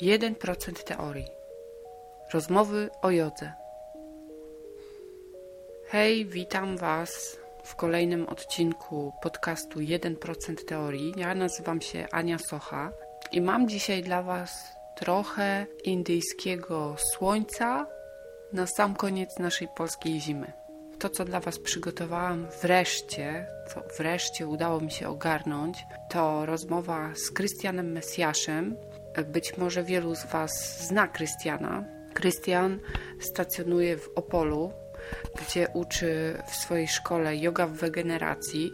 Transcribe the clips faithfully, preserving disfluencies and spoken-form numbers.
jeden procent teorii. Rozmowy o jodze. Hej, witam Was w kolejnym odcinku podcastu jeden procent teorii. Ja nazywam się Ania Socha i mam dzisiaj dla Was trochę indyjskiego słońca na sam koniec naszej polskiej zimy. To, co dla Was przygotowałam wreszcie, co wreszcie udało mi się ogarnąć, to rozmowa z Krystianem Mesjaszem. Być może wielu z Was zna Krystiana. Krystian stacjonuje w Opolu, gdzie uczy w swojej szkole joga w regeneracji,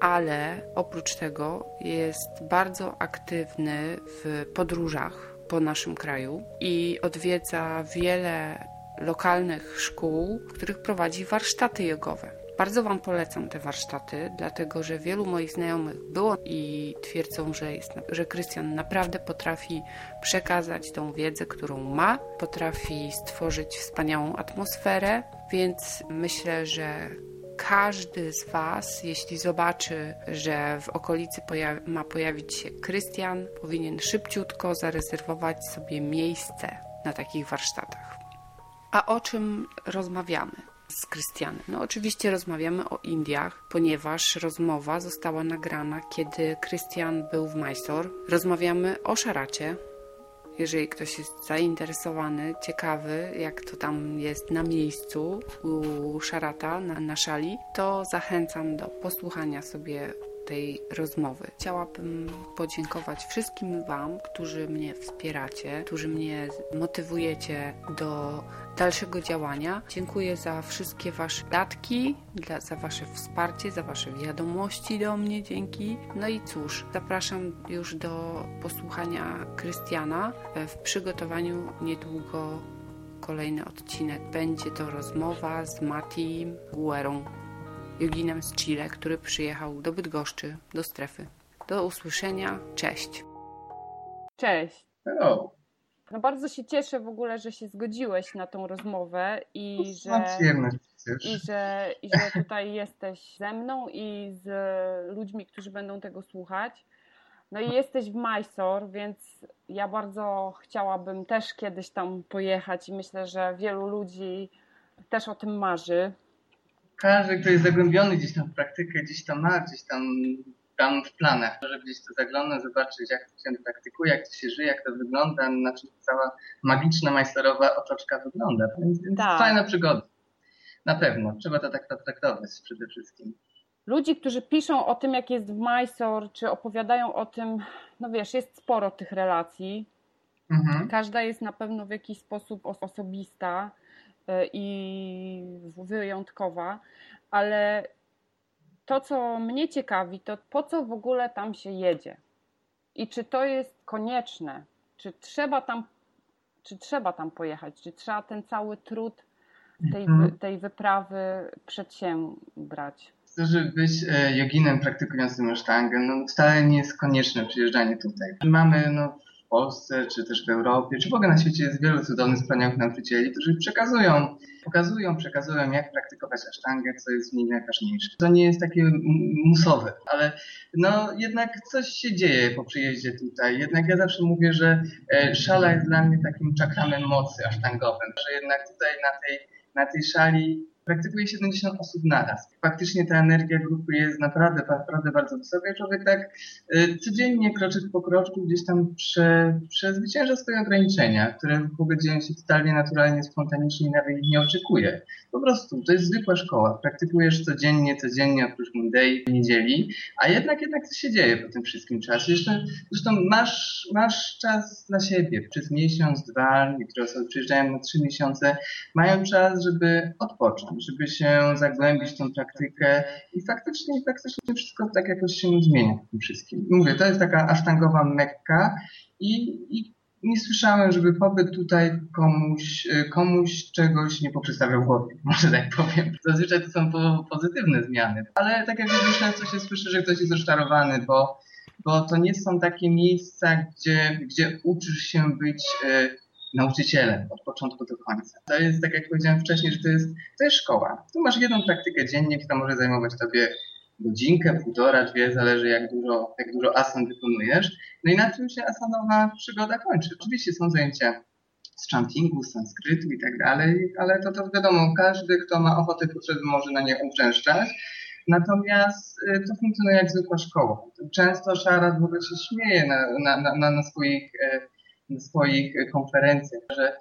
ale oprócz tego jest bardzo aktywny w podróżach po naszym kraju i odwiedza wiele lokalnych szkół, w których prowadzi warsztaty jogowe. Bardzo Wam polecam te warsztaty, dlatego że wielu moich znajomych było i twierdzą, że, jest, że Krystian naprawdę potrafi przekazać tą wiedzę, którą ma, potrafi stworzyć wspaniałą atmosferę, więc myślę, że każdy z Was, jeśli zobaczy, że w okolicy pojawi- ma pojawić się Krystian, powinien szybciutko zarezerwować sobie miejsce na takich warsztatach. A o czym rozmawiamy z Krystianem? No oczywiście rozmawiamy o Indiach, ponieważ rozmowa została nagrana, kiedy Krystian był w Mysore. Rozmawiamy o szaracie. Jeżeli ktoś jest zainteresowany, ciekawy, jak to tam jest na miejscu u szarata, na, na szali, to zachęcam do posłuchania sobie tej rozmowy. Chciałabym podziękować wszystkim Wam, którzy mnie wspieracie, którzy mnie motywujecie do dalszego działania. Dziękuję za wszystkie Wasze datki, dla, za Wasze wsparcie, za Wasze wiadomości do mnie, dzięki. No i cóż, zapraszam już do posłuchania Krystiana. W przygotowaniu niedługo kolejny odcinek. Będzie to rozmowa z Matim Guerą, joginem z Chile, który przyjechał do Bydgoszczy, do strefy. Do usłyszenia. Cześć. Cześć. Hello. No bardzo się cieszę w ogóle, że się zgodziłeś na tą rozmowę i że, i że, i że tutaj jesteś ze mną i z ludźmi, którzy będą tego słuchać. No i jesteś w Mysore, więc ja bardzo chciałabym też kiedyś tam pojechać i myślę, że wielu ludzi też o tym marzy. Każdy, kto jest zagłębiony gdzieś tam w praktykę, gdzieś tam ma, gdzieś tam tam w planach, żeby gdzieś to zaglądać, zobaczyć, jak to się praktykuje, jak to się żyje, jak to wygląda, na czym cała magiczna, majstorowa otoczka wygląda. Więc tak. Fajna przygoda. Na pewno. Trzeba to tak traktować przede wszystkim. Ludzi, którzy piszą o tym, jak jest w Mysore, czy opowiadają o tym, no wiesz, jest sporo tych relacji. Mhm. Każda jest na pewno w jakiś sposób osobista i wyjątkowa, ale to, co mnie ciekawi, to po co w ogóle tam się jedzie i czy to jest konieczne, czy trzeba tam, czy trzeba tam pojechać, czy trzeba ten cały trud tej, tej wyprawy przedsiębrać. To, żeby być joginem praktykującym asztangę, no wcale nie jest konieczne przyjeżdżanie tutaj. Mamy no, w Polsce, czy też w Europie, czy w ogóle na świecie jest wielu cudownych, wspaniałych nauczycieli, którzy przekazują, pokazują, przekazują, jak praktykować asztangę, co jest w niej najważniejsze. To nie jest takie musowe, ale no jednak coś się dzieje po przyjeździe tutaj. Jednak ja zawsze mówię, że szala jest dla mnie takim czakramem mocy asztangowym, że jednak tutaj na tej, na tej szali praktykuje siedemdziesiąt osób naraz. Faktycznie ta energia grupy jest naprawdę, naprawdę bardzo wysoka. Człowiek tak codziennie kroczek po kroczku gdzieś tam prze, przezwycięża swoje ograniczenia, które w ogóle dzieją się totalnie naturalnie, spontanicznie i nawet ich nie oczekuje. Po prostu to jest zwykła szkoła. Praktykujesz codziennie, codziennie, oprócz Monday, niedzieli, a jednak jednak coś się dzieje po tym wszystkim czasie. Jeszcze, zresztą masz, masz czas dla siebie. Przez miesiąc, dwa, niektóre osoby przyjeżdżają na trzy miesiące, mają czas, żeby odpocząć, żeby się zagłębić w tą praktykę i faktycznie, faktycznie wszystko tak jakoś się zmienia w tym wszystkim. Mówię, to jest taka asztangowa Mekka i, i nie słyszałem, żeby pobyt tutaj komuś, komuś czegoś nie poprzestawiał głowy, może tak powiem. Zazwyczaj to są po, pozytywne zmiany, ale tak jak już często się słyszy, że ktoś jest rozczarowany, bo, bo to nie są takie miejsca, gdzie, gdzie uczysz się być y, nauczycielem od początku do końca. To jest, tak jak powiedziałem wcześniej, że to jest, to jest szkoła. Tu masz jedną praktykę dziennie, która może zajmować tobie godzinkę, półtora, dwie, zależy jak dużo, jak dużo asan wykonujesz. No i na tym się asanowa przygoda kończy. Oczywiście są zajęcia z chantingu, z sanskrytu i tak dalej, ale to, to wiadomo, każdy, kto ma ochotę, potrzeby, może na nie uczęszczać. Natomiast to funkcjonuje jak zwykła szkoła. Często Sharad w ogóle się śmieje na, na, na, na, swoich, na swoich konferencjach, że,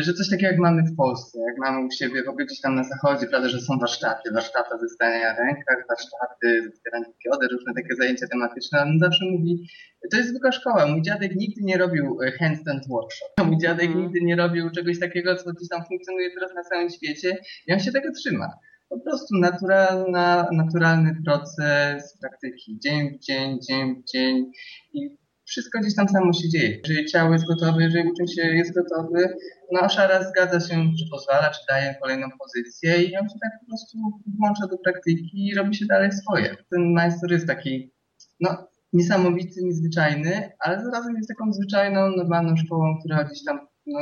że coś takiego jak mamy w Polsce, jak mamy u siebie w ogóle gdzieś tam na zachodzie, prawda, że są warsztaty, warsztata ze stania rękach, warsztaty ze wspierania pioder, różne takie zajęcia tematyczne. On zawsze mówi, to jest zwykła szkoła, mój dziadek nigdy nie robił handstand workshop, mój dziadek nigdy nie robił czegoś takiego, co gdzieś tam funkcjonuje teraz na całym świecie i on się tego trzyma. Po prostu naturalna, naturalny proces praktyki, dzień w dzień, dzień w dzień i wszystko gdzieś tam samo się dzieje. Jeżeli ciało jest gotowe, jeżeli uczeń się jest gotowy, no Shara zgadza się, czy pozwala, czy daje kolejną pozycję i on się tak po prostu włącza do praktyki i robi się dalej swoje. Ten majster jest taki no, niesamowity, niezwyczajny, ale zarazem jest taką zwyczajną, normalną szkołą, która gdzieś tam no,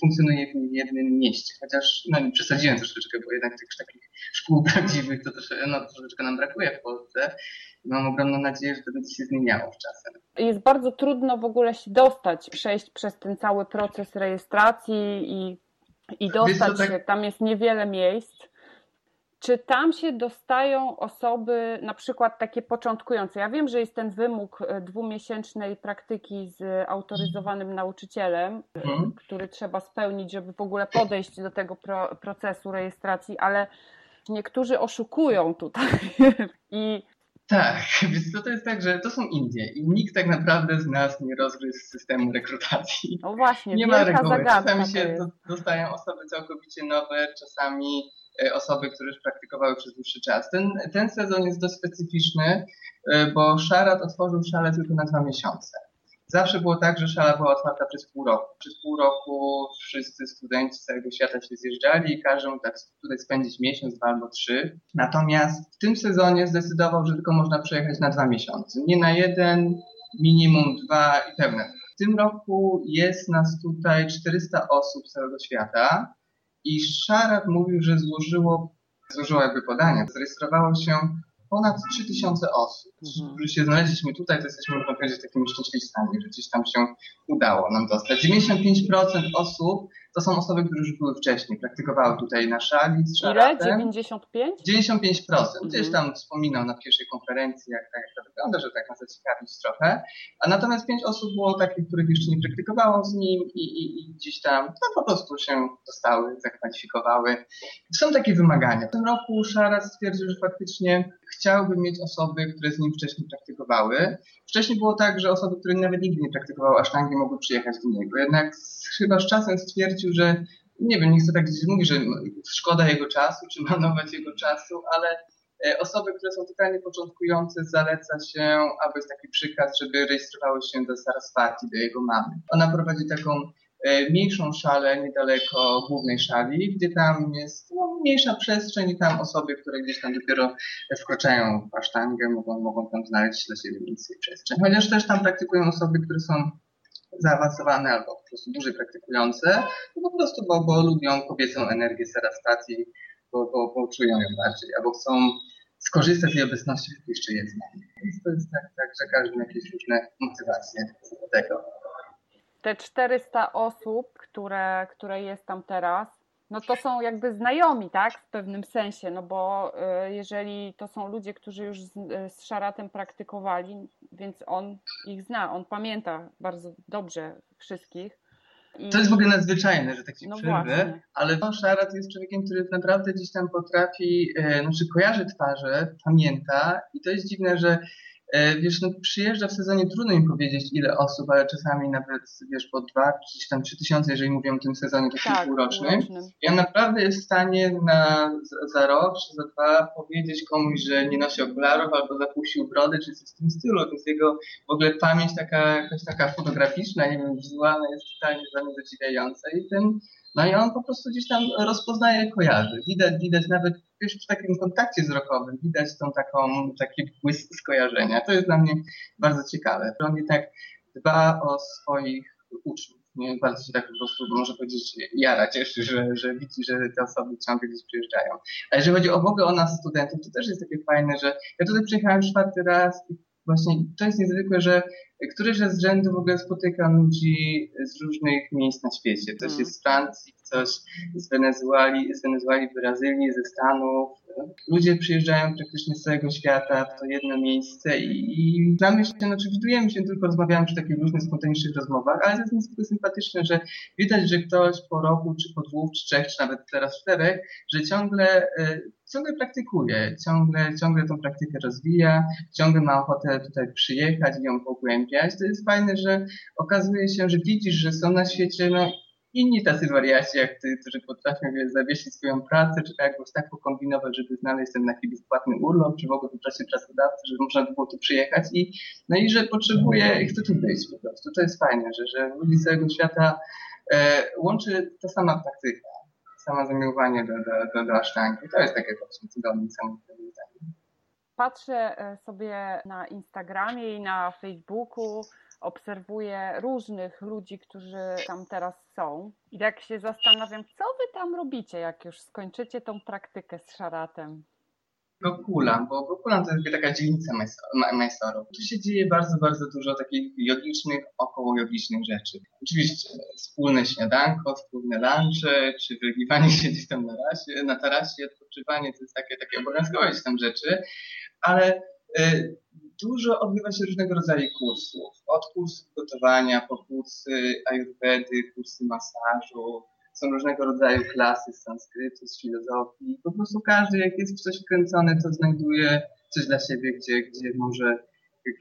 funkcjonuje w jednym mieście, chociaż no, nie przesadziłem troszeczkę, bo jednak tych takich szkół prawdziwych to trosze, no, troszeczkę nam brakuje w Polsce. Mam ogromną nadzieję, że to będzie się zmieniało z czasem. Jest bardzo trudno w ogóle się dostać, przejść przez ten cały proces rejestracji i, i dostać Wiesz, tak... się. Tam jest niewiele miejsc. Czy tam się dostają osoby na przykład takie początkujące? Ja wiem, że jest ten wymóg dwumiesięcznej praktyki z autoryzowanym nauczycielem, mhm. który trzeba spełnić, żeby w ogóle podejść do tego pro- procesu rejestracji, ale niektórzy oszukują tutaj. I... Tak, więc to, to jest tak, że to są Indie i nikt tak naprawdę z nas nie rozgryzł systemu rekrutacji. No właśnie, nie ma reguły. Czasami się do, dostają osoby całkowicie nowe, czasami osoby, które już praktykowały przez dłuższy czas. Ten, ten sezon jest dość specyficzny, bo Sharad otworzył szalę tylko na dwa miesiące. Zawsze było tak, że szala była otwarta przez pół roku. Przez pół roku wszyscy studenci z całego świata się zjeżdżali i każdy mógł tak tutaj spędzić miesiąc, dwa albo trzy. Natomiast w tym sezonie zdecydował, że tylko można przejechać na dwa miesiące. Nie na jeden, minimum dwa i pewne. W tym roku jest nas tutaj czterysta osób z całego świata i Sharad mówił, że złożyło, złożyło jakby podanie. Zarejestrowało się ponad trzy tysiące osób. Jeżeli się znaleźliśmy tutaj, to jesteśmy, można powiedzieć, takimi szczęśliwcami, że gdzieś tam się udało nam dostać. dziewięćdziesiąt pięć procent osób to są osoby, które już były wcześniej, praktykowały tutaj na szali z Sharadem. Ile? dziewięćdziesiąt pięć procent? dziewięćdziesiąt pięć procent. Gdzieś tam wspominał na pierwszej konferencji, jak, jak to wygląda, że tak ma zaciekawić trochę. A natomiast pięć osób było takich, których jeszcze nie praktykowało z nim i, i, i gdzieś tam no, po prostu się dostały, zakwalifikowały. Są takie wymagania. W tym roku Sharad stwierdził, że faktycznie chciałby mieć osoby, które z nim wcześniej praktykowały. Wcześniej było tak, że osoby, które nawet nigdy nie praktykowały asztangi, mogły przyjechać do niego. Jednak chyba z czasem stwierdził, że nie wiem, nie chcę tak gdzieś mówić, że szkoda jego czasu, czy marnować jego czasu, ale osoby, które są totalnie początkujące, zaleca się, aby jest taki przykaz, żeby rejestrowały się do Saraswati, do jego mamy. Ona prowadzi taką mniejszą szalę niedaleko głównej szali, gdzie tam jest no, mniejsza przestrzeń i tam osoby, które gdzieś tam dopiero wkraczają w asztangę, mogą, mogą tam znaleźć dla siebie więcej przestrzeń. Chociaż też tam praktykują osoby, które są zaawansowane albo po prostu dłużej praktykujące, no po prostu bo, bo lubią kobiecą energię Saraswati, bo, bo, bo czują ją bardziej, albo chcą skorzystać z jej obecności, kiedy jeszcze jest z nami. Więc to jest tak, tak, że każdy ma jakieś różne motywacje do tego. Te czterysta osób, które, które jest tam teraz, no to są jakby znajomi, tak? W pewnym sensie, no bo jeżeli to są ludzie, którzy już z, z Sharatem praktykowali, więc on ich zna, on pamięta bardzo dobrze wszystkich. I... To jest w ogóle nadzwyczajne, że tak się no przerwę, ale Sharad jest człowiekiem, który naprawdę gdzieś tam potrafi, znaczy kojarzy twarze, pamięta i to jest dziwne, że wiesz, no przyjeżdża w sezonie, trudno im powiedzieć ile osób, ale czasami nawet wiesz, po dwa, czy tam trzy tysiące, jeżeli mówimy o tym sezonie takim tak, półrocznym. I on naprawdę jest w stanie na, za, za rok czy za dwa powiedzieć komuś, że nie nosi okularów albo zapuścił brodę, czy coś w tym stylu. Więc jego w ogóle pamięć taka, jakaś taka fotograficzna, nie wiem, wizualna jest totalnie dla mnie zadziwiająca i ten... No i on po prostu gdzieś tam rozpoznaje, kojarzy. Widać, widać nawet wiesz, w takim kontakcie wzrokowym, widać tą taką, taki błysk skojarzenia. To jest dla mnie bardzo ciekawe. On nie tak dba o swoich uczniów. nie, bardzo się tak po prostu, może powiedzieć, jara cieszy, że, że widzi, że te osoby ciągle gdzieś przyjeżdżają. A jeżeli chodzi o w ogóle o nas studentów, to też jest takie fajne, że ja tutaj przyjechałem czwarty raz i właśnie to jest niezwykłe, że któryś raz z rzędu w ogóle spotykam ludzi z różnych miejsc na świecie. Ktoś mm. jest z Francji, ktoś z Wenezueli, z Wenezueli, Brazylii, ze Stanów. Ludzie przyjeżdżają praktycznie z całego świata w to jedno miejsce i znamy się, znaczy widujemy się, tylko rozmawiamy przy takich różnych, spontanicznych rozmowach, ale to jest niezwykle sympatyczne, że widać, że ktoś po roku, czy po dwóch, czy trzech, czy nawet teraz czterech, że ciągle, ciągle praktykuje, ciągle, ciągle tą praktykę rozwija, ciągle ma ochotę tutaj przyjechać i ją pogłębiać. To jest fajne, że okazuje się, że widzisz, że są na świecie, no, inni tacy wariaci jak ty, którzy potrafią zawiesić swoją pracę, czy tak jakoś tak pokombinować, żeby znaleźć ten na chwilę bezpłatny urlop, czy w ogóle wyprosić pracodawcy, żeby można było tu przyjechać i no i że potrzebuje ich tu wyjść po prostu. To jest fajne, że, że ludzi z całego świata e, łączy ta sama praktyka, samo zamiłowanie do, do, do, do asztangi. To jest takie właśnie cudowne niesamowite wydarzenie. Patrzę sobie na Instagramie i na Facebooku, obserwuję różnych ludzi, którzy tam teraz są i tak się zastanawiam, co wy tam robicie, jak już skończycie tą praktykę z szaratem? Gokulam, bo Gokulam to jest taka dzielnica Mysore. Tu się dzieje bardzo, bardzo dużo takich jogicznych, okołojogicznych rzeczy. Oczywiście wspólne śniadanko, wspólne lunche, czy wygiwanie się gdzieś tam na, rasie, na tarasie, odpoczywanie, to jest takie, takie obowiązkowe gdzieś tam rzeczy, ale y- dużo odbywa się różnego rodzaju kursów, od kursów gotowania, po kursy ajurwedy, kursy masażu, są różnego rodzaju klasy z sanskrytu, z filozofii. Po prostu każdy, jak jest w coś wkręcony, to znajduje coś dla siebie, gdzie, gdzie może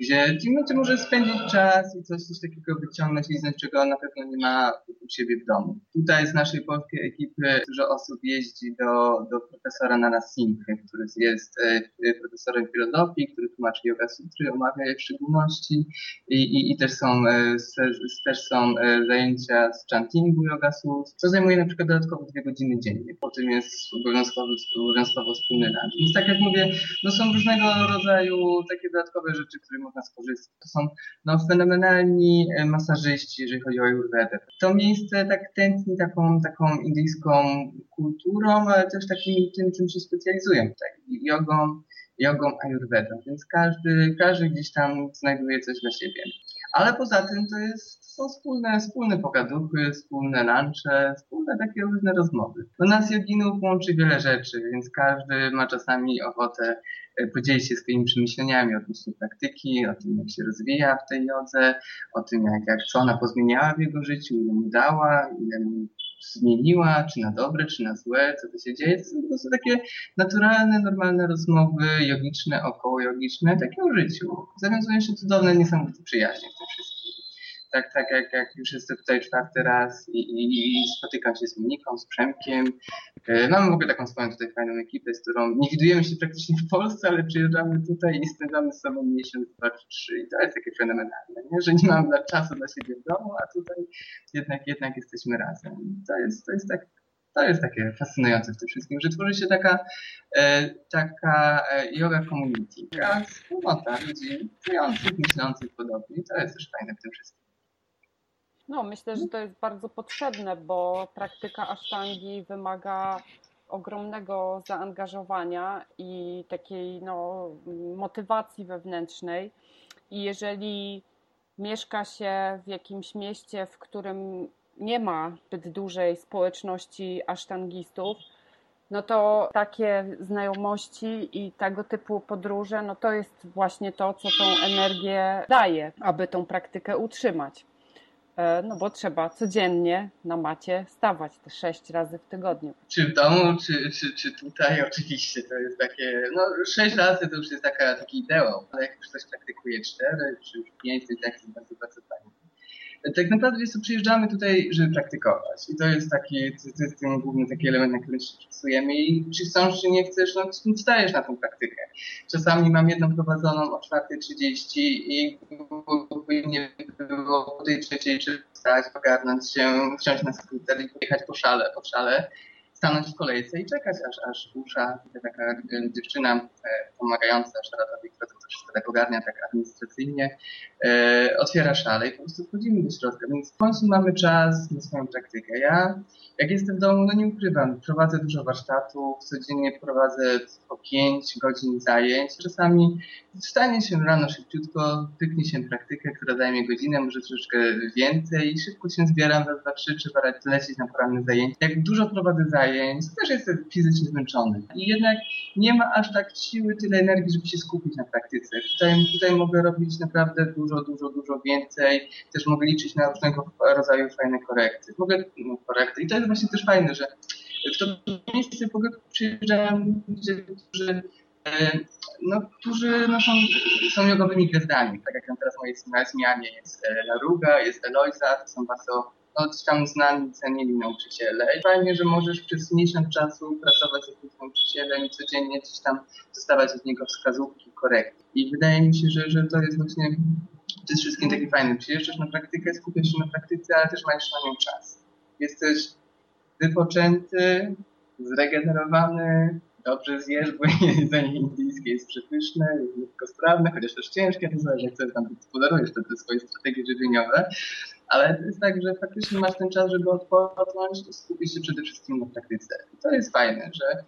gdzie, no, może spędzić czas i coś, coś takiego wyciągnąć i znać, czego na pewno nie ma u siebie w domu. Tutaj z naszej polskiej ekipy dużo osób jeździ do, do profesora Nana Singhy, który jest e, profesorem filozofii, który tłumaczy Yoga Sutry, omawia je w szczególności i, i, i też są, e, se, też są zajęcia z chantingu Yoga Sutry, co zajmuje na przykład dodatkowo dwie godziny dziennie. Potem jest obowiązkowo, obowiązkowo wspólny lunch. Więc tak jak mówię, no są różnego rodzaju takie dodatkowe rzeczy, które można skorzystać. To są no, fenomenalni masażyści, jeżeli chodzi o ajurwedę. To miejsce tak tętni taką, taką indyjską kulturą, ale też takim tym, czym się specjalizują, tak, jogą, jogą ajurwedą, więc każdy, każdy gdzieś tam znajduje coś dla siebie. Ale poza tym to jest, są wspólne, wspólne pogaduchy, wspólne lunche, wspólne takie różne rozmowy. Do nas joginów łączy wiele rzeczy, więc każdy ma czasami ochotę podzielić się swoimi przemyśleniami odnośnie praktyki, o tym, jak się rozwija w tej jodze, o tym, jak, jak co ona pozmieniała w jego życiu, ile mu dała, ile mu zmieniła, czy na dobre, czy na złe, co to się dzieje. To są po prostu takie naturalne, normalne rozmowy jogiczne, okołojogiczne, takie o życiu. Zawiązują się cudowne, niesamowite przyjaźnie w tym wszystkim. Tak, tak jak, jak już jestem tutaj czwarty raz i, i, i spotykam się z Moniką, z Przemkiem. Mamy w ogóle taką swoją tutaj fajną ekipę, z którą nie widujemy się praktycznie w Polsce, ale przyjeżdżamy tutaj i spędzamy z sobą miesiąc, dwa, trzy i to jest takie fenomenalne, nie? Że nie mamy czasu dla siebie w domu, a tutaj jednak, jednak jesteśmy razem. To jest, to jest tak. To jest takie fascynujące w tym wszystkim, że tworzy się taka, e, taka yoga community, taka wspólnota ludzi czujących, myślących podobnie. To jest też fajne w tym wszystkim. No, myślę, że to jest bardzo potrzebne, bo praktyka asztangi wymaga ogromnego zaangażowania i takiej no, motywacji wewnętrznej. I jeżeli mieszka się w jakimś mieście, w którym nie ma zbyt dużej społeczności asztangistów, no to takie znajomości i tego typu podróże, no to jest właśnie to, co tą energię daje, aby tą praktykę utrzymać. No bo trzeba codziennie na macie stawać te sześć razy w tygodniu. Czy w domu, czy, czy, czy tutaj oczywiście. To jest takie, no sześć razy to już jest taka, taki ideał, ale jak już ktoś praktykuje cztery, czy pięć, to tak jest bardzo, bardzo fajnie. Tak naprawdę jest to, przyjeżdżamy tutaj, żeby praktykować i to jest taki, to jest ten główny taki element, na którym się fiksujemy i czy chcesz, czy nie chcesz, no wstajesz na tą praktykę. Czasami mam jedną prowadzoną o czwartej trzydzieści i nie było o tej trzeciej, czy wstać, ogarnąć się, wsiąść na skuter i pojechać po szale, po szale, stanąć w kolejce i czekać, aż aż usza, taka dziewczyna pomagająca szaratowi, która to też tak ogarnia tak administracyjnie, e, otwiera szale i po prostu wchodzimy do środka, więc w końcu mamy czas na swoją praktykę. Ja, jak jestem w domu, no nie ukrywam, prowadzę dużo warsztatów, codziennie prowadzę po pięć godzin zajęć. Czasami wstanie się rano szybciutko, tyknie się praktykę, która daje mi godzinę, może troszeczkę więcej i szybko się zbieram za trzy, trzy, lecieć na poranne zajęcia. Jak dużo prowadzę zajęć, też jestem fizycznie zmęczony. I jednak nie ma aż tak siły, tyle energii, żeby się skupić na praktyce. Tutaj, tutaj mogę robić naprawdę dużo, dużo, dużo więcej. Też mogę liczyć na różnego rodzaju fajne korekty. Mogę, no, korekty. I to jest właśnie też fajne, że w to miejsce przyjeżdżają ludzie, którzy, no, którzy no, są, są jogowymi gwiazdami. Tak jak tam teraz na zmianie jest Laruga, jest Eloisa, to są bardzo no, tam znani, cenieni nauczyciele. I fajnie, że możesz przez miesiąc czasu pracować z jakimś nauczycielem i codziennie gdzieś tam dostawać od niego wskazówki, korekty. I wydaje mi się, że, że to jest właśnie przede wszystkim taki fajny. Przyjeżdżasz na praktykę, skupiasz się na praktyce, ale też masz na nią czas. Jesteś wypoczęty, zregenerowany, dobrze zjesz, bo jedzenie indyjskie jest przepyszne, jest lekkosprawne, chociaż też ciężkie, to zależy, jak sobie tam podarujesz te swoje strategie żywieniowe. Ale to jest tak, że faktycznie masz ten czas, żeby odpocząć i skupić się przede wszystkim na praktyce. I to jest fajne, że,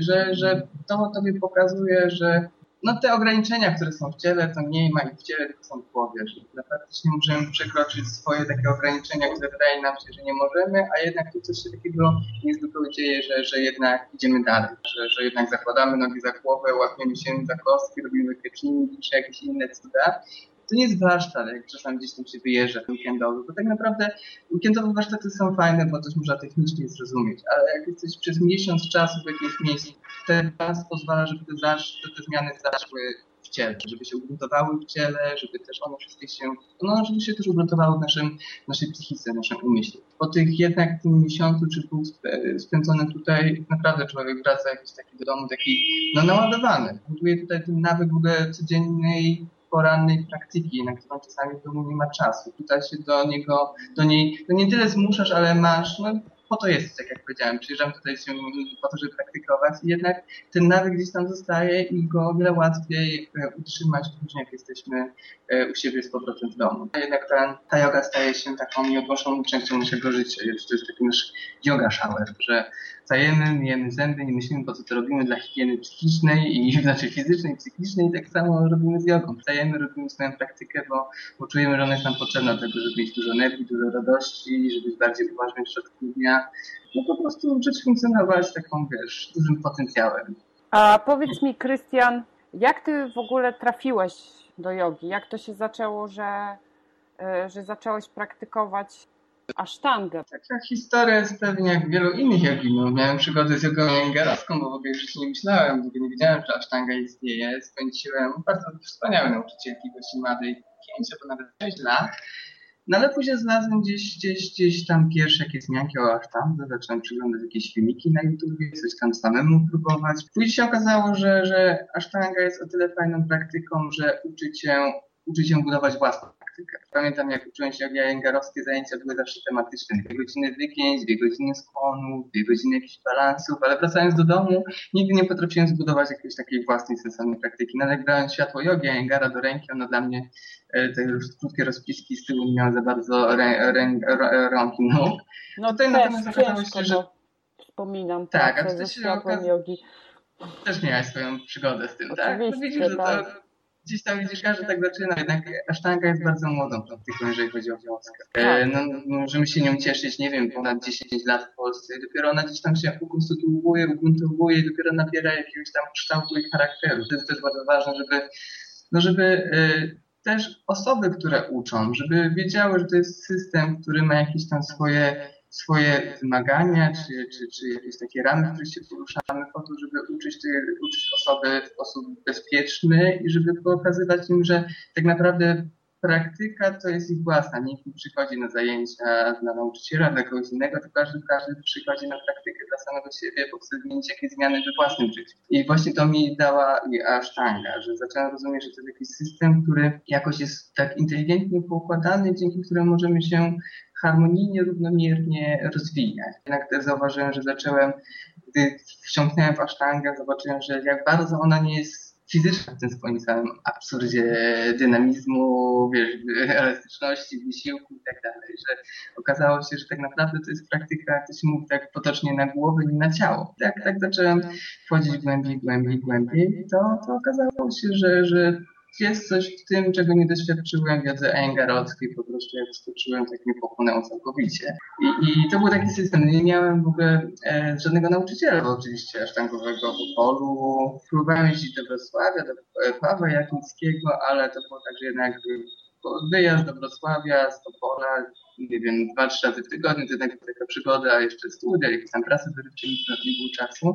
że, że to tobie pokazuje, że no te ograniczenia, które są w ciele, to nie ma ich w ciele, tylko są w głowie. Że praktycznie możemy przekroczyć swoje takie ograniczenia, które wydaje nam się, że nie możemy, a jednak tu coś się takiego niezwykłego dzieje, że, że jednak idziemy dalej, że, że jednak zakładamy nogi za głowę, łapiemy się za kostki, robimy catching czy jakieś inne cuda. To nie jest warsztat, jak czasami gdzieś tam się wyjeżdża weekendowy, bo tak naprawdę weekendowe warsztaty są fajne, bo też można technicznie zrozumieć, ale jak jesteś przez miesiąc czasu w jakimś miejscu, ten czas pozwala, żeby te, zasz, te zmiany zaszły w ciele, żeby się ugruntowały w ciele, żeby też one wszystkie się, no żeby się też ugruntowały w naszym, naszej psychice, w naszym umyśle. Po tych jednak tym miesiącu czy pół spędzonym tutaj, naprawdę człowiek wraca jakiś taki do domu, taki no naładowany. Buduje tutaj ten nawyk w ogóle codziennej, porannej praktyki, na którą czasami w domu nie ma czasu. Tutaj się do niego, do niej, no nie tyle zmuszasz, ale masz, no po to jest, tak jak powiedziałem, przyjeżdżam tutaj się po to, żeby praktykować i jednak ten nawyk gdzieś tam zostaje i go o wiele łatwiej utrzymać później, jak jesteśmy u siebie z powrotem w domu. A jednak ta, ta joga staje się taką nieodłączną częścią naszego życia. To jest taki nasz yoga shower, że wstajemy, myjemy zęby, nie myślimy, po co to robimy dla higieny psychicznej i znaczy fizycznej, psychicznej, i tak samo robimy z jogą. Wstajemy, robimy swoją praktykę, bo, bo czujemy, że ona jest nam potrzebna do tego, żeby mieć dużo energii, dużo radości, żeby być bardziej uważnym w środku dnia. No po prostu rzecz funkcjonować z taką, wiesz, dużym potencjałem. A powiedz mi, Krystian, jak ty w ogóle trafiłeś do jogi? Jak to się zaczęło, że, że zacząłeś praktykować asztangę? Taka historia jest pewnie jak wielu innych joginów. Miałem przygodę z jogą iyengarowską, bo w ogóle już nie myślałem, bo nie wiedziałem, że asztanga istnieje. Spędziłem bardzo wspaniałe nauczycielki, Gosi Madej, pięć, a nawet sześć lat. No ale później znalazłem gdzieś, gdzieś, gdzieś tam pierwsze jakieś zmianki o asztandze, zacząłem przyglądać jakieś filmiki na YouTubie, coś tam samemu próbować. Później się okazało, że, że asztanga jest o tyle fajną praktyką, że uczy cię, uczy cię budować własną praktykę. Pamiętam, jak uczyłem się jogi iyengarowskiej, zajęcia były zawsze tematyczne. Dwie godziny wygięć, dwie godziny skłonu, dwie godziny jakichś balansów, ale wracając do domu nigdy nie potrafiłem zbudować jakiejś takiej własnej sensownej praktyki. Nawet brałem światło jogi Iyengara do ręki, ono dla mnie te krótkie rozpiski z tyłu nie miały za bardzo rę, rę, rę, rąk i nóg. No tutaj natomiast okazało się, że... Wspominam. Tak, a tutaj się okazało... Też miałaś swoją przygodę z tym, oczywiście, tak? Widzisz, że tak. To... Gdzieś tam widzisz, każdy tak zaczyna, jednak asztanga jest bardzo młodą praktyką, jeżeli chodzi o wiązkę. E, no, możemy się nią cieszyć, nie wiem, ponad dziesięć lat w Polsce. Dopiero ona gdzieś tam się ukonstytuuje, ugruntowuje, dopiero nabiera jakiegoś tam kształtu i charakteru. To jest też bardzo ważne, żeby, no żeby e, też osoby, które uczą, żeby wiedziały, że to jest system, który ma jakieś tam swoje, swoje wymagania, czy, czy, czy jakieś takie ramy, w których się poruszamy, po to, żeby uczyć, uczyć osoby w sposób bezpieczny i żeby pokazywać im, że tak naprawdę praktyka to jest ich własna. Nikt nie przychodzi na zajęcia dla nauczyciela, dla kogoś innego, to każdy, każdy przychodzi na praktykę dla samego siebie, bo chce zmienić jakieś zmiany we własnym życiu. I właśnie to mi dała asztanga, że zacząłem rozumieć, że to jest jakiś system, który jakoś jest tak inteligentnie poukładany, dzięki któremu możemy się harmonijnie, równomiernie rozwijać. Jednak też zauważyłem, że zacząłem, gdy wciągnąłem w asztangę, zobaczyłem, że jak bardzo ona nie jest fizyczna w tym swoim samym absurdzie dynamizmu, wiesz, elastyczności, wysiłku i tak dalej, że okazało się, że tak naprawdę to jest praktyka, jak to się mówi tak potocznie, na głowę i na ciało. Tak, tak zacząłem wchodzić głębiej, głębiej, głębiej i to, to okazało się, że, że jest coś w tym, czego nie doświadczyłem w jodze Eingarowskiej, po prostu jak skoczyłem, tak mnie pochłonęło całkowicie. I, I to był taki system. Nie miałem w ogóle e, żadnego nauczyciela, oczywiście, sztangowego w Opolu. Próbowałem jeździć do Wrocławia, do Pawła Jakińskiego, ale to było tak, że jednak wyjazd do Wrocławia, z Opola, nie wiem, dwa, trzy razy w tygodniu, to jednak taka przygoda, jeszcze studia, jakieś tam prasy dorywcze, nie było czasu.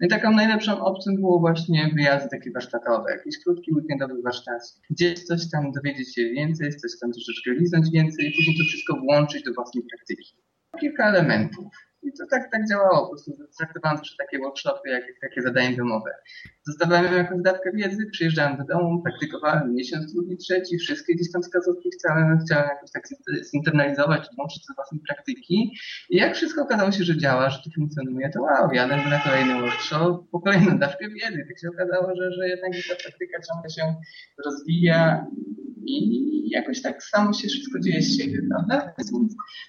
No i taką najlepszą opcją było właśnie wyjazdy takie warsztatowe, jakiś krótki weekendowy warsztat, gdzieś coś tam dowiedzieć się więcej, coś tam troszeczkę liznąć więcej i później to wszystko włączyć do własnej praktyki. Kilka elementów. I to tak, tak działało, po prostu traktowałem zawsze takie workshopy, jak takie zadanie domowe. Dostawałem jakąś dawkę wiedzy, przyjeżdżałem do domu, praktykowałem miesiąc, drugi, trzeci, wszystkie gdzieś tam wskazówki chciałem, chciałem jakoś tak zinternalizować, włączyć do własnej praktyki. I jak wszystko okazało się, że działa, że to funkcjonuje, to wow, jadę na kolejny workshop, po kolejną dawkę wiedzy. Tak się okazało, że, że jednak ta praktyka ciągle się rozwija i jakoś tak samo się wszystko dzieje z siebie, prawda?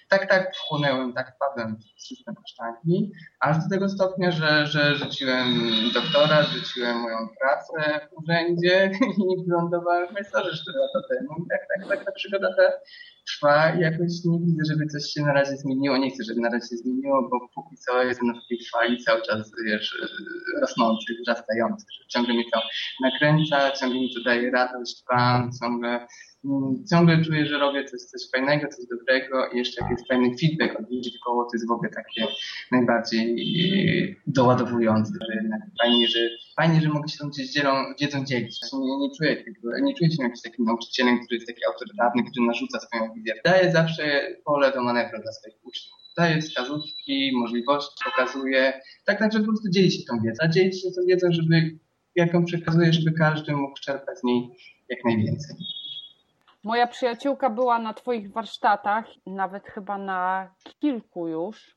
Tak, tak wchłonęłem, tak wpadłem w system sztangi, aż do tego stopnia, że, że rzuciłem doktora, rzuciłem moją pracę w urzędzie i wylądowałem w majstorze cztery lata temu. I tak, tak, tak ta przygoda ta trwa i jakoś nie widzę, żeby coś się na razie zmieniło. Nie chcę, żeby na razie się zmieniło, bo póki co jestem na tej fali cały czas, wiesz, rosnących, wzrastających. Ciągle mi to nakręca, ciągle mi to daje radość, fan, ciągle Ciągle czuję, że robię coś, coś fajnego, coś dobrego i jeszcze jakiś fajny feedback od ludzi koło, to jest w ogóle takie najbardziej doładowujące, że jednak fajnie, że, fajnie, że mogę się tą wiedzą dzielić. Nie, nie, czuję, nie czuję się jakimś takim nauczycielem, który jest taki autorytarny, który narzuca swoją wizję. Daję zawsze pole do manewru dla swoich uczniów. Daje wskazówki, możliwości, pokazuje. Tak, także po prostu dzieli się tą wiedzą. Dzieli się tą wiedzą, żeby, jaką przekazuję, żeby każdy mógł czerpać z niej jak najwięcej. Moja przyjaciółka była na twoich warsztatach, nawet chyba na kilku już.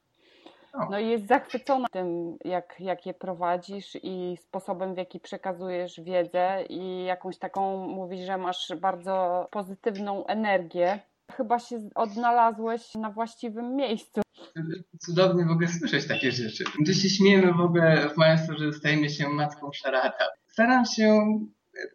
No i jest zachwycona tym, jak, jak je prowadzisz i sposobem, w jaki przekazujesz wiedzę i jakąś taką, mówisz, że masz bardzo pozytywną energię. Chyba się odnalazłeś na właściwym miejscu. Cudownie w ogóle słyszeć takie rzeczy. My się śmiejemy w ogóle w Państwu, że stajemy się matką szarata. Staram się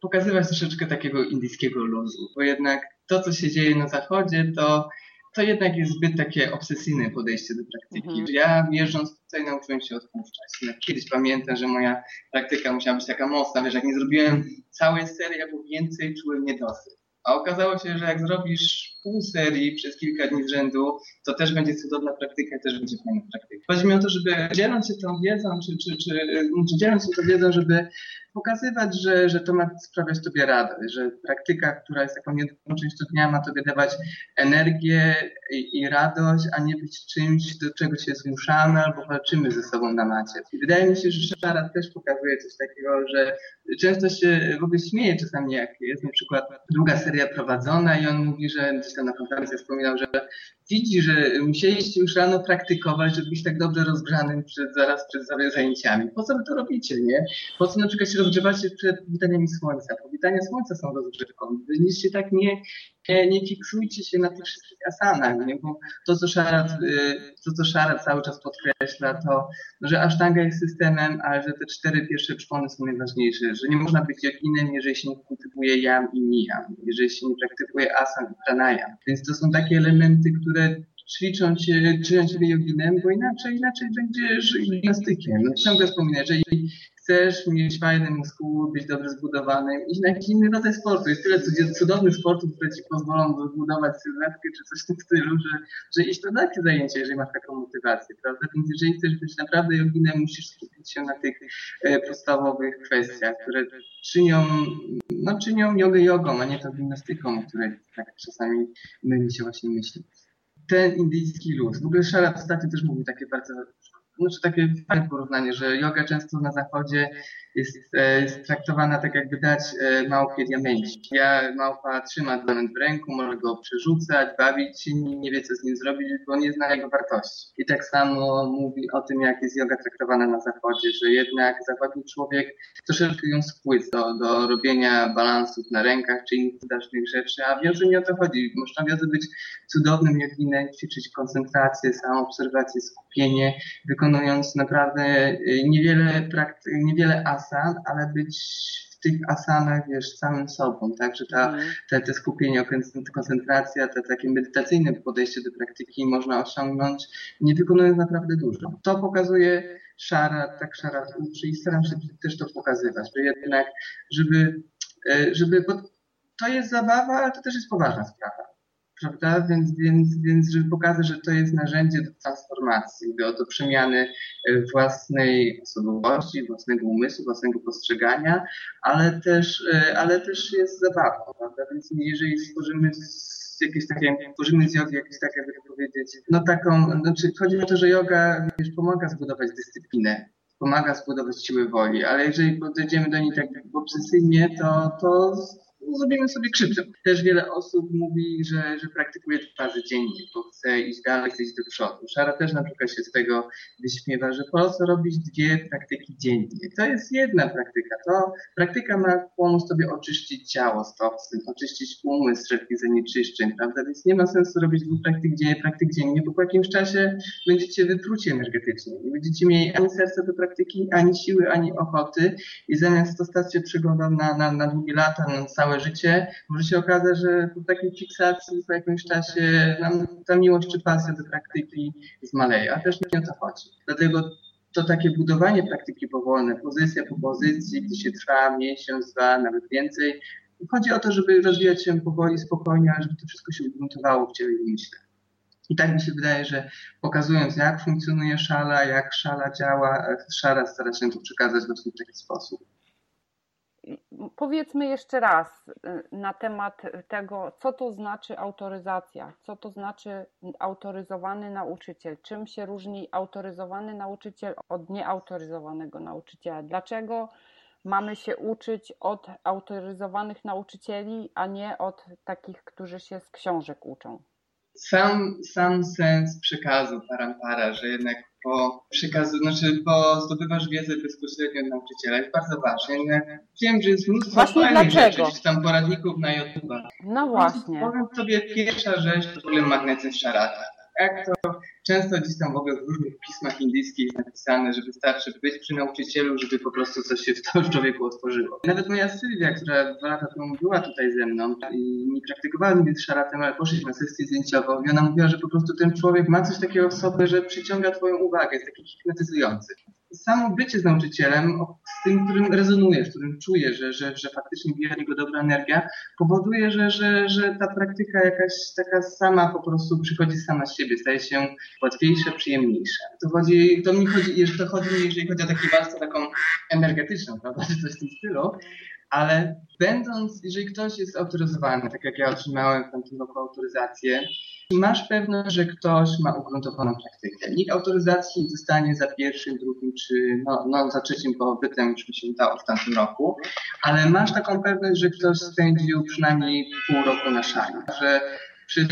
pokazywać troszeczkę takiego indyjskiego luzu, bo jednak to, co się dzieje na zachodzie, to, to jednak jest zbyt takie obsesyjne podejście do praktyki. Mm-hmm. Ja jeżdżąc tutaj nauczyłem się odpuszczać. Kiedyś pamiętam, że moja praktyka musiała być taka mocna, wiesz, jak nie zrobiłem całej serii albo więcej, czułem niedosyt. A okazało się, że jak zrobisz pół serii przez kilka dni z rzędu, to też będzie cudowna praktyka i też będzie fajna praktyka. Chodzi mi o to, żeby dzieląc się tą wiedzą, czy, czy, czy, czy dzieląc się tą wiedzą, żeby pokazywać, że, że to ma sprawiać tobie radość, że praktyka, która jest taką jedną częścią dnia, ma tobie dawać energię i, i radość, a nie być czymś, do czego się zmuszamy albo walczymy ze sobą na macie. I wydaje mi się, że Szara też pokazuje coś takiego, że często się w ogóle śmieje czasami, jak jest na przykład druga seria prowadzona i on mówi, że gdzieś tam na konferencji wspominał, że widzi, że musieliście już rano praktykować, żeby być tak dobrze rozgrzanym przed, zaraz przed zajęciami. Po co wy to robicie, nie? Po co na przykład się rozgrzewacie przed powitaniem słońca? Powitania słońca są rozgrzewką. Wy nic się tak nie, nie, nie fiksujcie się na tych wszystkich asanach, nie? Bo to, co Szara, to, co Szara cały czas podkreśla, to, że asztanga jest systemem, ale że te cztery pierwsze człony są najważniejsze, że nie można być jak innym, jeżeli się nie kultywuje jam i nijam, jeżeli się nie praktykuje asan i pranayam. Więc to są takie elementy, które ćwiczą cię, ćwiczą cię joginem, bo inaczej, inaczej będziesz gimnastykiem. No, ciągle wspominam, że jeżeli chcesz mieć fajny mózg, być dobrze zbudowanym, iść na jakiś inny rodzaj sportu. Jest tyle cudownych sportów, które ci pozwolą zbudować sylwetkę czy coś w tym stylu, że, że iść na takie zajęcia, jeżeli masz taką motywację, prawda? Więc jeżeli chcesz być naprawdę joginem, musisz skupić się na tych podstawowych kwestiach, które czynią, no, czynią jogę jogą, a nie tą gimnastyką, które tak czasami myli się właśnie myśli. Ten indyjski luz. W ogóle Szara ostatnio też mówił takie bardzo, znaczy takie fajne porównanie, że joga często na zachodzie jest, jest traktowana tak, jakby dać małpie diamencik. Ja, małpa trzyma diament w ręku, może go przerzucać, bawić się nim, nie wie, co z nim zrobić, bo nie zna jego wartości. I tak samo mówi o tym, jak jest joga traktowana na Zachodzie, że jednak zachodni człowiek troszeczkę ją spłyca do, do robienia balansów na rękach czy innych ważnych rzeczy, a w jodze nie o to chodzi. Można w jodze być cudownym joginem, ćwiczyć koncentrację, samoobserwację, skupienie, wykonując naprawdę niewiele prakty- niewiele asan, ale być w tych asanach, wiesz, samym sobą, tak, że ta, te, te skupienie, koncentracja, te takie medytacyjne podejście do praktyki można osiągnąć, nie wykonując naprawdę dużo. To pokazuje Szara, tak Szara uczy i staram się też to pokazywać, że jednak, żeby, żeby, bo to jest zabawa, ale to też jest poważna sprawa. Prawda? Więc, więc, więc żeby pokazać, że to jest narzędzie do transformacji, do, do przemiany własnej osobowości, własnego umysłu, własnego postrzegania, ale też, ale też jest zabawą, prawda? Więc jeżeli stworzymy z jakiejś takiej, tworzymy z jogi jakieś takie, jakby to powiedzieć, no taką, znaczy chodzi o to, że joga wiesz, pomaga zbudować dyscyplinę, pomaga zbudować siłę woli, ale jeżeli podejdziemy do niej tak obsesyjnie, to, to zrobimy sobie krzywdę. Też wiele osób mówi, że, że praktykuje dwa razy dziennie, bo chce iść dalej, chce iść do przodu. Szara też na przykład się z tego wyśmiewa, że po co robić dwie praktyki dziennie? To jest jedna praktyka. To praktyka ma pomóc sobie oczyścić ciało z toksyn, oczyścić umysł z wszelkich zanieczyszczeń, prawda? Więc nie ma sensu robić dwóch praktyk dziennie, praktyk dziennie, bo po jakimś czasie będziecie wypruci energetycznie. Nie będziecie mieli ani serca do praktyki, ani siły, ani ochoty i zamiast to stać się przygodą na, na, na długie lata, na całe życie, może się okazać, że po takiej fiksacji po jakimś czasie nam ta miłość czy pasja do praktyki zmaleje, a też nie o to chodzi. Dlatego to takie budowanie praktyki powolne, pozycja po pozycji, gdzie się trwa miesiąc, dwa, nawet więcej. Chodzi o to, żeby rozwijać się powoli, spokojnie, żeby to wszystko się ugruntowało w ciele i myśle. I tak mi się wydaje, że pokazując, jak funkcjonuje szala, jak szala działa, szara stara się to przekazać właśnie w taki sposób. Powiedzmy jeszcze raz na temat tego, co to znaczy autoryzacja, co to znaczy autoryzowany nauczyciel, czym się różni autoryzowany nauczyciel od nieautoryzowanego nauczyciela, dlaczego mamy się uczyć od autoryzowanych nauczycieli, a nie od takich, którzy się z książek uczą. Sam, sam sens przekazu Parampara, że jednak po przekazu, znaczy bo zdobywasz wiedzę bezpośrednio od nauczyciela, jest bardzo ważne. Ja wiem, że jest mnóstwo fajnych rzeczy, czy tam poradników na YouTube'a. No właśnie. Powiem sobie, pierwsza rzecz to w ogóle magnetyzm Szarata. Jak to często gdzieś tam w ogóle w różnych pismach indyjskich jest napisane, że wystarczy być przy nauczycielu, żeby po prostu coś się w tym człowieku otworzyło. Nawet moja Sylwia, która dwa lata temu była tutaj ze mną i nie praktykowała nigdy z szaratem, ale poszliśmy na sesję zdjęciową i ona mówiła, że po prostu ten człowiek ma coś takiego w sobie, że przyciąga twoją uwagę, jest taki hipnotyzujący. Samo bycie z nauczycielem, z tym, którym rezonujesz, z którym czujesz, że, że, że faktycznie bije jego dobra energia, powoduje, że, że, że ta praktyka jakaś taka sama po prostu przychodzi sama z siebie, staje się łatwiejsza, przyjemniejsza. To chodzi, to mi chodzi, to chodzi mi, jeżeli chodzi o takie warstwę taką energetyczną, prawda, czy coś w tym stylu, ale będąc, jeżeli ktoś jest autoryzowany, tak jak ja otrzymałem w tamtym roku autoryzację, masz pewność, że ktoś ma ugruntowaną praktykę. Nikt autoryzacji zostanie za pierwszym, drugim czy no, no za trzecim pobytem, już mi się udało w tamtym roku, ale masz taką pewność, że ktoś spędził przynajmniej pół roku na szali, że przez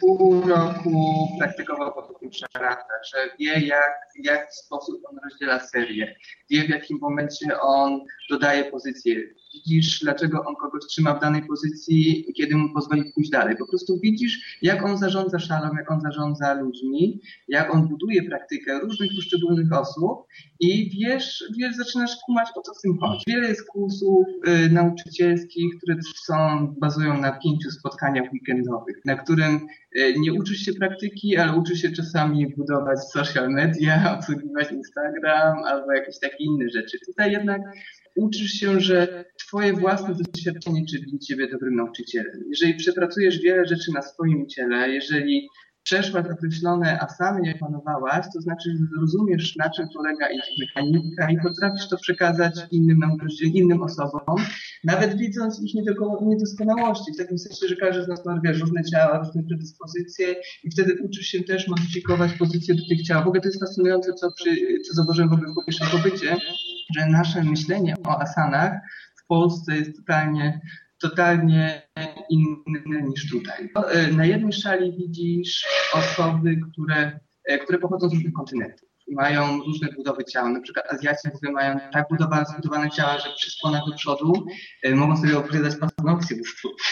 pół roku praktykował po takim szaratę, że wie, jak, w jaki sposób on rozdziela serię, wie, w jakim momencie on dodaje pozycję. Widzisz, dlaczego on kogoś trzyma w danej pozycji i kiedy mu pozwoli pójść dalej. Po prostu widzisz, jak on zarządza szalą, jak on zarządza ludźmi, jak on buduje praktykę różnych poszczególnych osób i wiesz, wiesz zaczynasz kumać, o co z tym chodzi. Wiele jest kursów y, nauczycielskich, które są, bazują na pięciu spotkaniach weekendowych, na którym y, nie uczysz się praktyki, ale uczysz się czasami budować social media, obsługiwać Instagram albo jakieś takie inne rzeczy. Tutaj jednak uczysz się, że twoje własne doświadczenie czyni ciebie dobrym nauczycielem. Jeżeli przepracujesz wiele rzeczy na swoim ciele, jeżeli przeszłaś określone asany, jak panowałaś, to znaczy, że rozumiesz, na czym polega ich mechanika i potrafisz to przekazać innym nauczycielom, innym osobom, nawet widząc ich niedoskonałości. W takim sensie, że każdy z nas ma różne ciała, różne predyspozycje i wtedy uczysz się też modyfikować pozycję do tych ciał. W ogóle to jest fascynujące, co, przy, co zauważyłem w ogóle w pierwszym pobycie, że nasze myślenie o asanach w Polsce jest totalnie totalnie inne niż tutaj. Na jednej szali widzisz osoby, które, które pochodzą z różnych kontynentów i mają różne budowy ciała. Na przykład Azjaci mają tak budowane, zbudowane ciała, że przy skłonach do przodu mogą sobie opowiadać pasanopsję.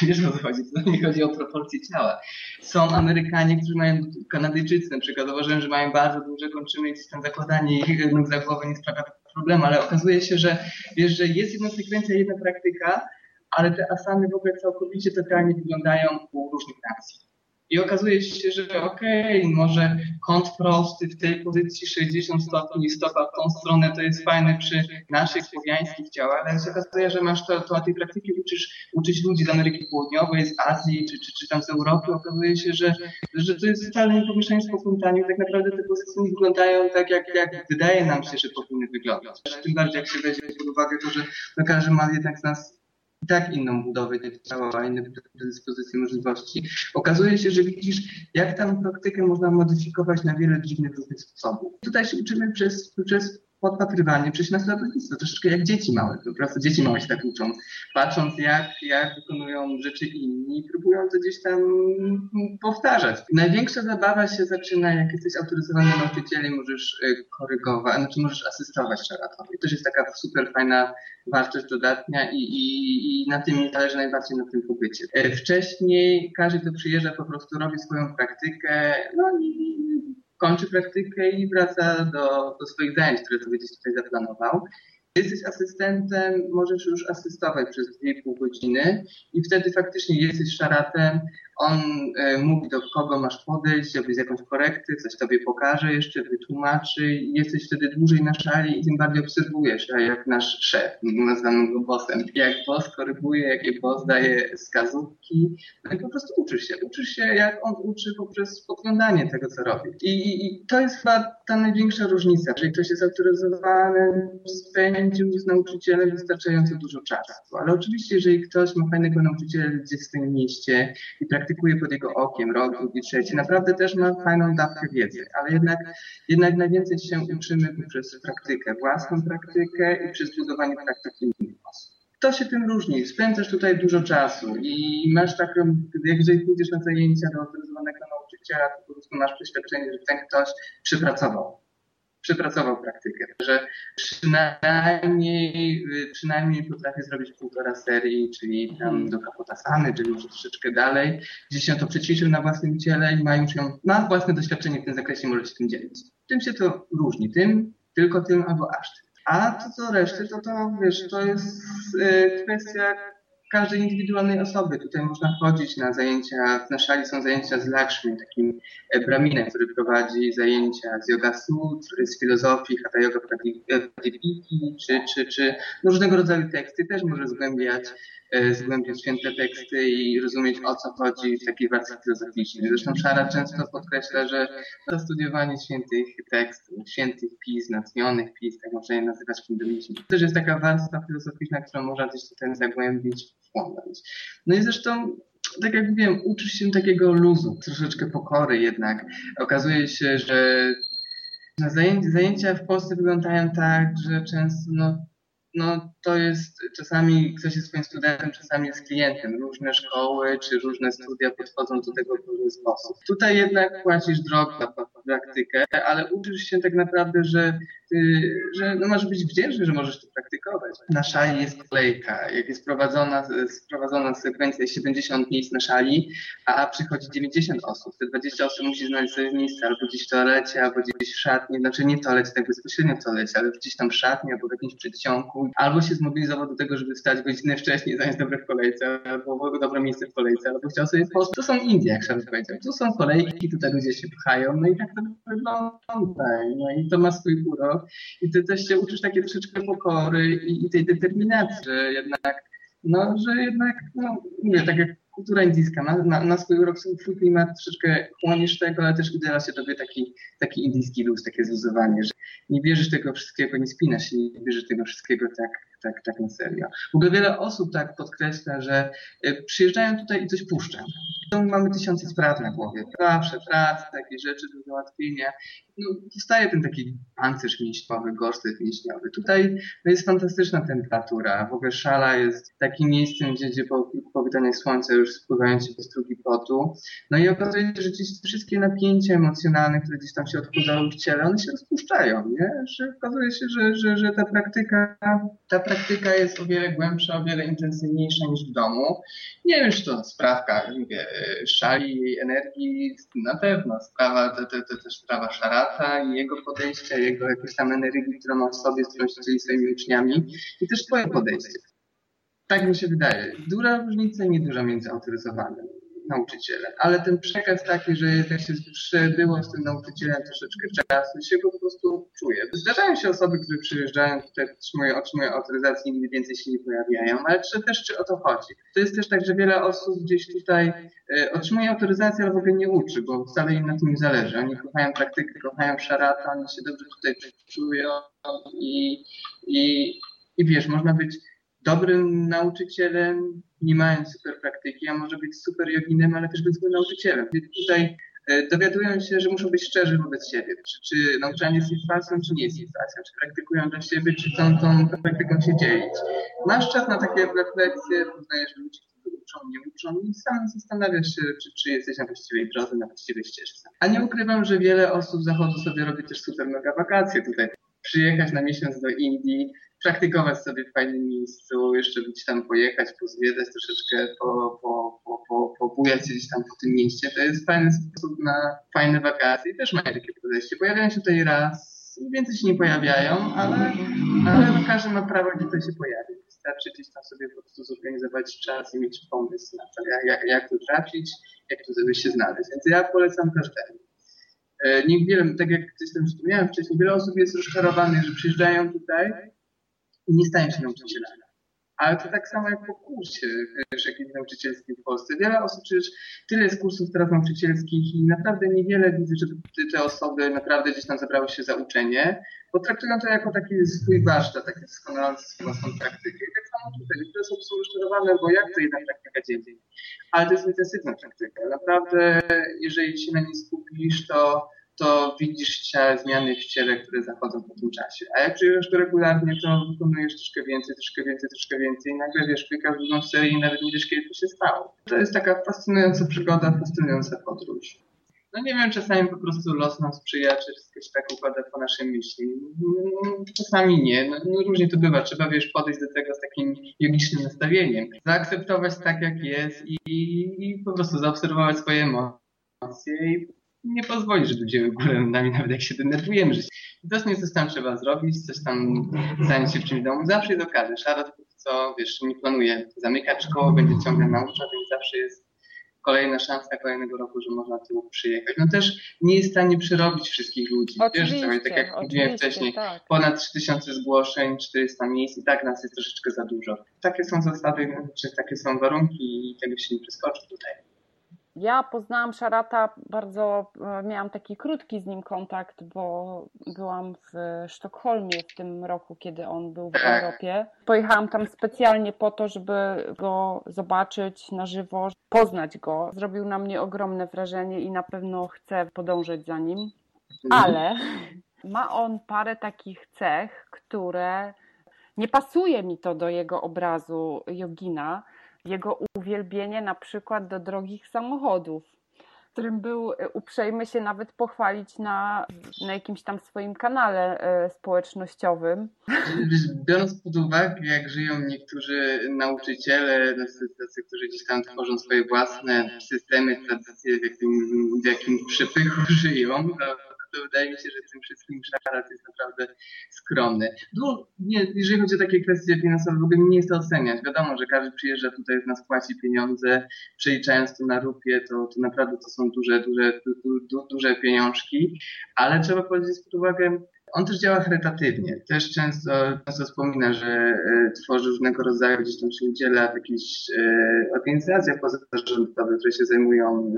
Wiesz, o co chodzi? To nie chodzi o proporcje ciała. Są Amerykanie, którzy mają, Kanadyjczycy na przykład, uważają, że mają bardzo duże kończyny i system zakładania ich nóg za głowę nie sprawia problemu, ale okazuje się, że wiesz, że jest jedna sekwencja, jedna praktyka, ale te asany w ogóle całkowicie totalnie wyglądają u różnych nacji. I okazuje się, że okej, okay, może kąt prosty w tej pozycji sześćdziesiąt stopni i stopa w tą stronę to jest fajne przy naszych słowiańskich ciałach, ale się okazuje, że masz to, to a tej praktyki uczysz, uczyć ludzi z Ameryki Południowej, z Azji czy, czy, czy tam z Europy. Okazuje się, że, że to jest totalne pomieszaństwo w połączeniu. Tak naprawdę te pozycje nie wyglądają tak, jak, jak wydaje nam się, że powinny wyglądać. Tym bardziej, jak się weźmie pod uwagę to, że no każdy ma jednak z nas i tak inną budowę ciała, inne predyspozycje, możliwości. Okazuje się, że widzisz, jak tę praktykę można modyfikować na wiele dziwnych różnych sposobów. Tutaj się uczymy przez, przez podpatrywanie, przez naśladownictwo, troszeczkę jak dzieci małe. Po prostu dzieci małe się tak uczą, patrząc jak, jak wykonują rzeczy inni, próbują to gdzieś tam powtarzać. Największa zabawa się zaczyna, jak jesteś autoryzowanym nauczycielem, możesz korygować, znaczy możesz asystować czelatorowi. To jest taka super fajna wartość dodatnia i, i, i na tym mi zależy najbardziej, na tym pobycie. Wcześniej każdy, kto przyjeżdża, po prostu robi swoją praktykę, no i kończy praktykę i wraca do, do swoich zajęć, które sobie gdzieś tutaj zaplanował. Jesteś asystentem, możesz już asystować przez dwie i pół godziny i wtedy faktycznie jesteś szaratem. On y, mówi, do kogo masz podejść, robić jakąś korektę, coś tobie pokaże, jeszcze wytłumaczy. Jesteś wtedy dłużej na szali i tym bardziej obserwujesz, a jak nasz szef, nazwany go bossem, jak boss koryguje, jakie boss daje wskazówki. No i po prostu uczysz się. Uczysz się, jak on uczy, poprzez podglądanie tego, co robi. I, i, i to jest chyba ta największa różnica. Jeżeli ktoś jest autoryzowany, spędził z nauczycielem wystarczająco dużo czasu. Ale oczywiście, jeżeli ktoś ma fajnego nauczyciela gdzieś w swoim mieście i praktycznie praktykuje pod jego okiem rok, drugi, trzeci. Naprawdę też ma fajną dawkę wiedzy, ale jednak, jednak najwięcej się uczymy przez praktykę, własną praktykę i przez budowanie praktyki innych osób. To się tym różni. Spędzasz tutaj dużo czasu i masz taką, jak jeżeli pójdziesz na zajęcia do autoryzowanego nauczyciela, to po prostu masz przeświadczenie, że ten ktoś przepracował. Przepracował praktykę, że przynajmniej, przynajmniej potrafię zrobić półtora serii, czyli tam do kapotasany, czyli może troszeczkę dalej, gdzieś się to przećwiczył na własnym ciele i ma już ją, ma własne doświadczenie w tym zakresie, może się tym dzielić. Tym się to różni, tym, tylko tym albo aż tym. A to co reszty, to to wiesz, to jest yy, kwestia każdej indywidualnej osoby. Tutaj można chodzić na zajęcia, na szali są zajęcia z Lakshmi, takim braminem, który prowadzi zajęcia z yoga sutr, z filozofii, hatha yoga pradipiki, czy, czy, czy no różnego rodzaju teksty. Też może zgłębiać, zgłębiać święte teksty i rozumieć, o co chodzi w takiej warstwie filozoficznej. Zresztą Szara często podkreśla, że studiowanie świętych tekstów, świętych pism, natchnionych pism, tak można je nazywać hinduizmem. To też jest taka warstwa filozoficzna, którą można gdzieś tutaj zagłębić. No i zresztą, tak jak mówiłem, uczysz się takiego luzu, troszeczkę pokory jednak. Okazuje się, że zajęcia w Polsce wyglądają tak, że często no, no to jest, czasami ktoś jest swoim studentem, czasami jest klientem. Różne szkoły czy różne studia podchodzą do tego w różny sposób. Tutaj jednak płacisz drogę za praktykę, ale uczysz się tak naprawdę, że że no, masz być wdzięczny, że możesz to praktykować. Na szali jest kolejka. Jak jest prowadzona, prowadzona sekwencja siedemdziesiąt miejsc na szali, a przychodzi dziewięćdziesiąt osób. Te dwadzieścia osób musi znaleźć sobie miejsce albo gdzieś w toalecie, albo gdzieś w szatni. Znaczy nie w toalecie, tak bezpośrednio w toalecie, ale gdzieś tam w szatni, albo w jakimś przedsionku. Albo się zmobilizował do tego, żeby wstać godzinę wcześniej, zająć dobre w kolejce, albo dobre miejsce w kolejce, albo chciał sobie post. To są Indie, jak Szary powiedział. Tu są kolejki, tutaj ludzie się pchają, no i tak to wygląda. No i to ma swój urok. I ty też się uczysz takiej troszeczkę pokory i, i tej determinacji, że jednak, no, że jednak, no, nie, tak jak kultura indyjska. Na, na, na swój urok, swój klimat troszeczkę chłonisz tego, ale też udziela się tobie taki, taki indyjski luz, takie zluzowanie, że nie bierzesz tego wszystkiego, nie spinasz się, nie bierzesz tego wszystkiego tak, tak, tak na serio. W ogóle wiele osób tak podkreśla, że przyjeżdżają tutaj i coś puszczam. Mamy tysiące spraw na głowie, zawsze praca, takie rzeczy do załatwienia. No, powstaje ten taki pancerz mięśniowy, gorset mięśniowy. Tutaj no, jest fantastyczna temperatura. W ogóle szala jest takim miejscem, gdzie, gdzie po, po wydaniu słońca już spływają się strugi potu. No i okazuje się, że gdzieś wszystkie napięcia emocjonalne, które gdzieś tam się odkurzały w ciele, one się rozpuszczają, nie? Że okazuje się, że, że, że ta praktyka, ta praktyka jest o wiele głębsza, o wiele intensywniejsza niż w domu. Nie wiem, czy to sprawka, nie wiem, szali, energii, na pewno sprawa, to, to, to też sprawa Szarata i jego podejścia, jego jakąś tam energii, którą ma w sobie, z którą się dzieli swoimi uczniami i też twoje podejście. Tak mi się wydaje. Duża różnica, nieduża między autoryzowanym nauczycielem, ale ten przekaz taki, że jak się przebyło z tym nauczycielem troszeczkę czasu, się go po prostu czuje. Zdarzają się osoby, które przyjeżdżają, które otrzymują, otrzymują autoryzację i nigdy więcej się nie pojawiają, ale czy, też czy o to chodzi? To jest też tak, że wiele osób gdzieś tutaj y, otrzymuje autoryzację, ale w ogóle nie uczy, bo wcale im na tym nie zależy. Oni kochają praktykę, kochają szarata, oni się dobrze tutaj czują i, i, i wiesz, można być dobrym nauczycielem, nie mając super praktyki, a może być super joginem, ale też być złym nauczycielem. Więc tutaj dowiadują się, że muszą być szczerzy wobec siebie. Czy, czy nauczanie jest inspiracją, czy nie jest inspiracją, czy praktykują dla siebie, czy chcą tą praktyką się dzielić. Masz czas na takie refleksje, poznajesz ludzi, którzy uczą, nie uczą i sam zastanawiasz się, czy, czy jesteś na właściwej drodze, na właściwej ścieżce. A nie ukrywam, że wiele osób z zachodu sobie robi też super mega wakacje tutaj. Przyjechać na miesiąc do Indii, praktykować sobie w fajnym miejscu, jeszcze gdzieś tam pojechać, pozwiedzać troszeczkę, po, po, po, po, pobujać się gdzieś tam po tym mieście. To jest fajny sposób na fajne wakacje i też mają takie podejście. Pojawiają się tutaj raz, więcej się nie pojawiają, ale, ale każdy ma prawo tutaj się pojawić. Wystarczy gdzieś tam sobie po prostu zorganizować czas i mieć pomysł na to, jak, jak, jak tu trafić, jak tu sobie się znaleźć. Więc ja polecam każdemu. Nie wiem, tak jak wspomniałem wcześniej, wiele osób jest rozczarowanych, że przyjeżdżają tutaj i nie stają się nauczycielami. Ale to tak samo jak po kursie jakimś nauczycielskim w Polsce. Wiele osób, przecież tyle jest kursów teraz nauczycielskich i naprawdę niewiele widzę, że te osoby naprawdę gdzieś tam zabrały się za uczenie, bo traktują to jako taki swój warsztat, taki doskonalący swoją praktykę. I tak samo tutaj. Niektóre osoby są rozczarowane, bo jak to jednak praktyka dziennie? Ale to jest intensywna praktyka. Naprawdę, jeżeli się na niej skupisz, to to widzisz zmiany w ciele, które zachodzą po tym czasie. A jak przyjeżdżasz to regularnie, to wykonujesz troszkę więcej, troszkę więcej, troszkę więcej i nagle wiesz, klikasz w drugą serię i nawet nie wiesz, kiedy to się stało. To jest taka fascynująca przygoda, fascynująca podróż. No nie wiem, czasami po prostu los nam sprzyja, czy wszystko się tak układa po naszym myśli. Czasami nie, no, no różnie to bywa. Trzeba, wiesz, podejść do tego z takim jogicznym nastawieniem. Zaakceptować tak, jak jest i, i po prostu zaobserwować swoje emocje i nie pozwoli, żeby dzieły górę nami, nawet jak się denerwujemy. Że widocznie coś tam trzeba zrobić, coś tam zająć się w czymś domu. Zawsze jest okazja. Szarat, co wiesz, nie planuje zamykać szkoły, będzie ciągle nauczał, więc zawsze jest kolejna szansa kolejnego roku, że można tu przyjechać. No też nie jest w stanie przerobić wszystkich ludzi. Oczywiście, wiesz, tak jak mówiłem wcześniej, tak. Ponad trzy tysiące zgłoszeń, czterysta miejsc i tak nas jest troszeczkę za dużo. Takie są zasady, takie są warunki i tego się nie przeskoczy tutaj. Ja poznałam Szarata bardzo, miałam taki krótki z nim kontakt, bo byłam w Sztokholmie w tym roku, kiedy on był w Europie. Pojechałam tam specjalnie po to, żeby go zobaczyć na żywo, poznać go. Zrobił na mnie ogromne wrażenie i na pewno chcę podążać za nim, ale ma on parę takich cech, które nie pasuje mi to do jego obrazu jogina. Jego uwielbienie na przykład do drogich samochodów, którym był uprzejmy się nawet pochwalić na, na jakimś tam swoim kanale społecznościowym. Biorąc pod uwagę, jak żyją niektórzy nauczyciele, tacy, którzy gdzieś tam tworzą swoje własne systemy, tradycje, w jakim, w jakim przepychu żyją, to wydaje mi się, że tym wszystkim Szarat jest naprawdę skromny. No, nie, jeżeli chodzi o takie kwestie finansowe, w ogóle nie jest to oceniać. Wiadomo, że każdy przyjeżdża tutaj, nas płaci pieniądze, przeliczając to na rupie, to, to naprawdę to są duże, duże, du, du, du, duże pieniążki, ale trzeba powiedzieć pod uwagę, On też działa charytatywnie. Też często, często wspomina, że tworzy różnego rodzaju, gdzieś tam się udziela w jakichś organizacjach pozarządowych, które się zajmują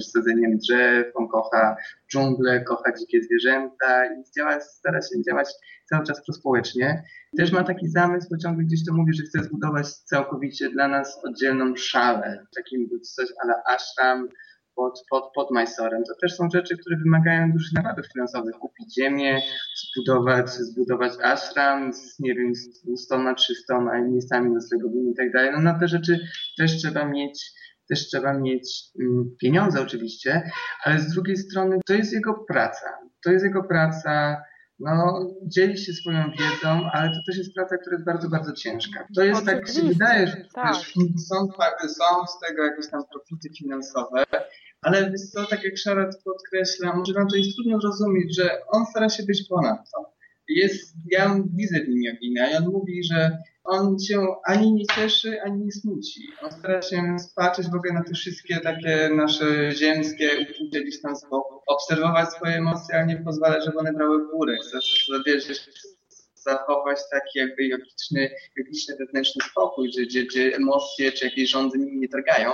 sadzeniem drzew. On kocha dżunglę, kocha dzikie zwierzęta i działa, stara się działać cały czas prospołecznie. Też ma taki zamysł, ciągle gdzieś to mówi, że chce zbudować całkowicie dla nas oddzielną szalę. Takim był coś a la ashram, Pod, pod, pod Majsorem. To też są rzeczy, które wymagają dużych nakładów finansowych. Kupić ziemię, zbudować, zbudować ashram z, nie wiem, z dwiema, trzystoma miejscami noclegowymi i tak dalej. No na te rzeczy też trzeba mieć, też trzeba mieć pieniądze oczywiście, ale z drugiej strony to jest jego praca. To jest jego praca. No, dzieli się swoją wiedzą, ale to też jest praca, która jest bardzo, bardzo ciężka. To jest tak, się wydaje, że tak. są, są z tego jakieś tam profity finansowe, ale to, tak jak Szarat podkreśla, może nam to jest trudno zrozumieć, że on stara się być ponad to. Jest, ja widzę w nim jogina i on mówi, że on się ani nie cieszy, ani nie smuci. On stara się patrzeć w ogóle na te wszystkie takie nasze ziemskie uczucia gdzieś tam z boku. Obserwować swoje emocje, ale nie pozwala, żeby one brały górę. Zawsze zachować taki jakby jogiczny, jogiczny wewnętrzny spokój, gdzie, gdzie, gdzie emocje czy jakieś rządy nimi nie targają.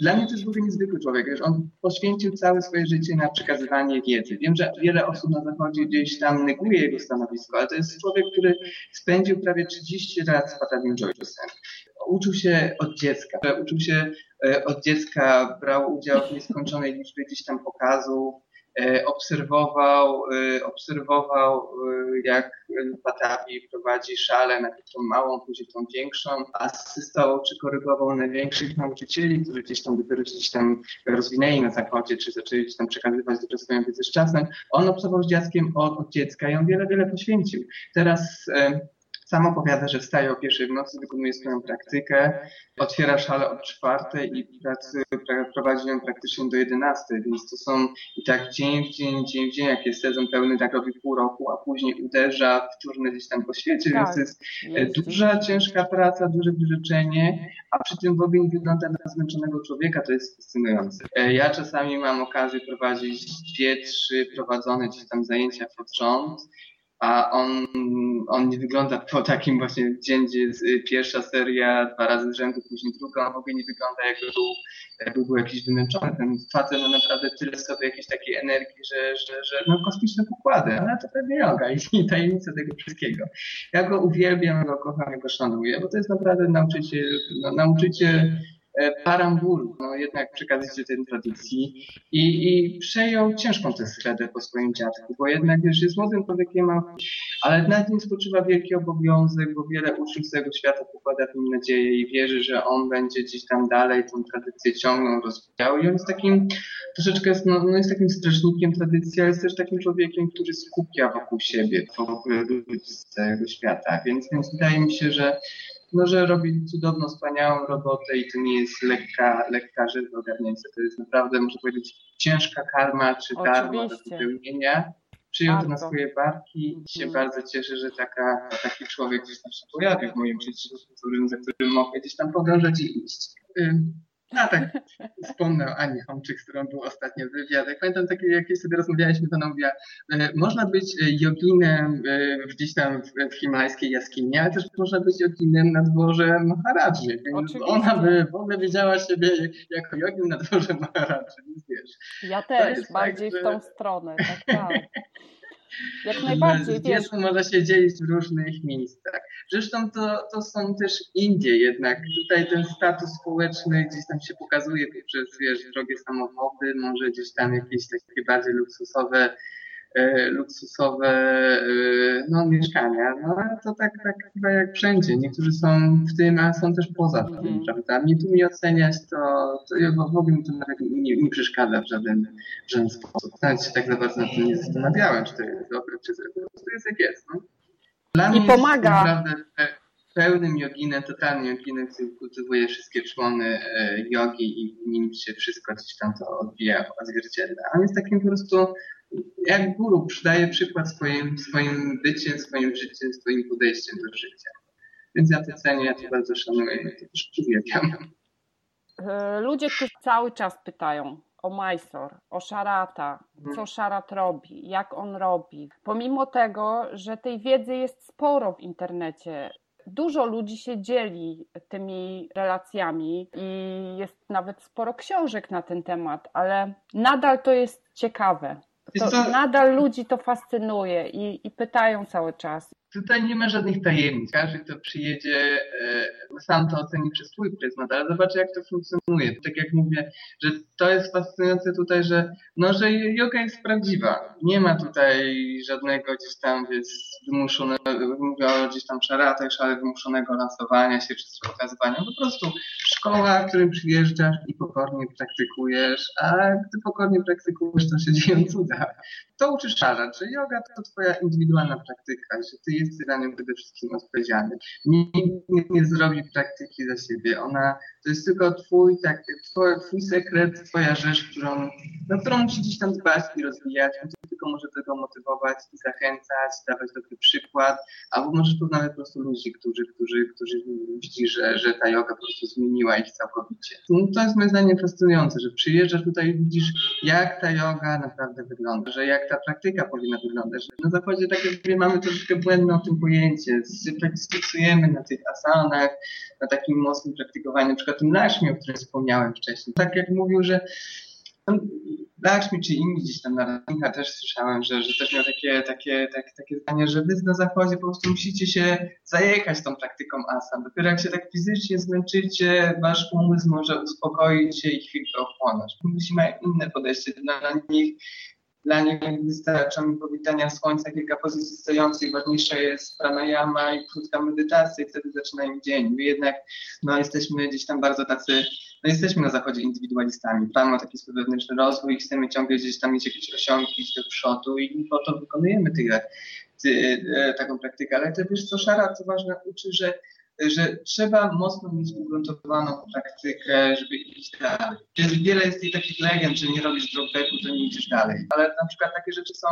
Dla mnie to jest w ogóle niezwykły człowiek, że on poświęcił całe swoje życie na przekazywanie wiedzy. Wiem, że wiele osób na Zachodzie gdzieś tam neguje jego stanowisko, ale to jest człowiek, który spędził prawie trzydzieści lat z Patadim Joyce'em. Uczył się od dziecka, uczył się od dziecka, brał udział w nieskończonej liczbie gdzieś tam pokazów, obserwował, obserwował jak Patabi prowadzi szalę, najpierw tą małą, później tą większą, asystował czy korygował największych nauczycieli, którzy gdzieś tam dopiero się gdzieś tam rozwinęli na Zachodzie, czy zaczęli gdzieś tam przekazywać dopiero swoją wiedzę z czasem. On obserwował z dzieckiem od, od dziecka i on wiele, wiele poświęcił. Teraz e, sam opowiada, że wstaje o pierwszej w nocy, wykonuje swoją praktykę, otwiera szalę od czwartej i pracy, prowadzi ją praktycznie do jedenastej, więc to są i tak dzień w dzień, dzień w dzień, jak jest sezon pełny, tak robi pół roku, a później uderza wtórne gdzieś tam po świecie, tak, więc to jest, jest duża, ciężka praca, duże wyrzeczenie, a przy tym w ogóle nie wygląda na zmęczonego człowieka, to jest fascynujące. Ja czasami mam okazję prowadzić dwie, trzy prowadzone gdzieś tam zajęcia pod rząd, a on, on nie wygląda po takim właśnie dzień, gdzie jest pierwsza seria, dwa razy z rzędu, później druga, on w ogóle nie wygląda jakby był, jakby był jakiś wymęczony. Ten facet ma naprawdę tyle sobie jakiejś takiej energii, że, że, że no kosmiczne pokłady, ale to pewnie joga i, i tajemnica tego wszystkiego. Ja go uwielbiam, go kocham, ja go szanuję, bo to jest naprawdę nauczyciel, no, nauczyciel parambulu, no jednak przekazujcie tej tradycji i, i przejął ciężką tę schedę po swoim dziadku, bo jednak wiesz, jest młodym człowiekiem, ale nad nim spoczywa wielki obowiązek, bo wiele uczniów z tego świata pokłada w nim nadzieję i wierzy, że on będzie gdzieś tam dalej tą tradycję ciągnął, rozwijał i on jest takim troszeczkę, no, no jest takim strażnikiem tradycji, ale jest też takim człowiekiem, który skupia wokół siebie, wokół ludzi z całego świata, więc, więc wydaje mi się, że No, że robi cudowną, wspaniałą robotę i to nie jest lekka, lekka rzecz do ogarnięcia. To jest naprawdę, muszę powiedzieć, ciężka karma czy darma do wypełnienia. Przyjął to na swoje barki i się mm. bardzo cieszę, że taka, taki człowiek gdzieś tam się pojawił w moim życiu, za którym mogę gdzieś tam podążać i iść. A tak, wspomnę o Ani Homczyk, z którą był ostatnio wywiad. Jak pamiętam, takie, jak sobie rozmawialiśmy, to ona mówiła, można być joginem gdzieś tam w himalajskiej jaskini, ale też można być joginem na dworze Maharadży. Ona by w ogóle widziała siebie jako jogin na dworze Maharadży. Wiesz, ja też, bardziej tak, że... w tą stronę. Tak, tak. Jak najbardziej. Z wiesz. Można się dzielić w różnych miejscach. Zresztą to, to są też Indie jednak. Tutaj ten status społeczny gdzieś tam się pokazuje przez wiesz, drogie samochody, może gdzieś tam jakieś takie bardziej luksusowe e, luksusowe e, no, mieszkania. No ale to tak, tak chyba jak wszędzie. Niektórzy są w tym, a są też poza tym, mm. prawda? Mnie tu mi oceniać, to, to ja w ogóle mi to nawet nie, nie przeszkadza w żaden, w żaden sposób. Nawet się tak za bardzo na tym nie zastanawiałem, czy to jest dobre, czy to jest jak jest. No. Dla I mnie pomaga. Jest naprawdę pełnym joginem, totalnym joginem, który kultywuje wszystkie człony jogi i w nim się wszystko gdzieś tam to odbija, odzwierciedla. On jest takim po prostu jak guru, przydaje przykład swoim, swoim byciem, swoim życiem, swoim podejściem do życia. Więc ja to cenię, ja to bardzo szanuję, ja to też uwielbiam. Ludzie, którzy cały czas pytają o Mysore, o Sharata, co Sharat robi, jak on robi. Pomimo tego, że tej wiedzy jest sporo w internecie, dużo ludzi się dzieli tymi relacjami i jest nawet sporo książek na ten temat, ale nadal to jest ciekawe. To to... Nadal ludzi to fascynuje i, i pytają cały czas. Tutaj nie ma żadnych tajemnic. Każdy, kto przyjedzie, sam to oceni przez swój pryzmat, ale zobaczy, jak to funkcjonuje. Tak jak mówię, że to jest fascynujące tutaj, że, no, że joga jest prawdziwa. Nie ma tutaj żadnego gdzieś tam wymuszonego, mówię o gdzieś tam szaratach, szale wymuszonego lansowania się czy pokazywania. Po prostu szkoła, w której przyjeżdżasz i pokornie praktykujesz, a gdy pokornie praktykujesz, to się dzieją cuda. To uczysz szarat, że joga to twoja indywidualna praktyka, że ty jest za nią przede wszystkim odpowiedzialny. Nikt nie, nie zrobi praktyki za siebie. Ona, to jest tylko twój, tak, twój, twój sekret, twoja rzecz, którą, na którą musisz gdzieś tam dbać i rozwijać. On cię tylko może tego motywować i zachęcać, dawać dobry przykład, albo może tu nawet po prostu ludzi, którzy, którzy, którzy myśli, że, że ta joga po prostu zmieniła ich całkowicie. No, to jest moim zdaniem fascynujące, że przyjeżdżasz tutaj i widzisz, jak ta joga naprawdę wygląda, że jak ta praktyka powinna wyglądać. Na zachodzie, tak jak mamy troszeczkę błędne o tym pojęcie, fiksujemy na tych asanach, na takim mocnym praktykowaniu, na przykład tym Lakshmi, o którym wspomniałem wcześniej. Tak jak mówił, że Lakshmi czy inni gdzieś tam na Radha też słyszałem, że, że też miał takie, takie, takie, takie zdanie, że wy na zachodzie po prostu musicie się zajechać tą praktyką asan. Dopiero jak się tak fizycznie zmęczycie, wasz umysł może uspokoić się i chwilkę ochłonąć. Musi mają inne podejście dla nich. Dla nich wystarczą powitania słońca, kilka pozycji stojących, ważniejsza jest pranayama i krótka medytacja i wtedy zaczynają dzień. My jednak no, jesteśmy gdzieś tam bardzo tacy, no jesteśmy na zachodzie indywidualistami, dbamy o taki swój wewnętrzny rozwój i chcemy ciągle gdzieś tam mieć jakieś osiągi, iść do przodu i po to wykonujemy tyle, ty, taką praktykę. Ale to wiesz co, Sharat, co ważne, uczy, że że trzeba mocno mieć ugruntowaną praktykę, żeby iść dalej. Jest wiele jest tych takich legend, że nie robisz dropbacku, to nie idziesz dalej. Ale na przykład takie rzeczy są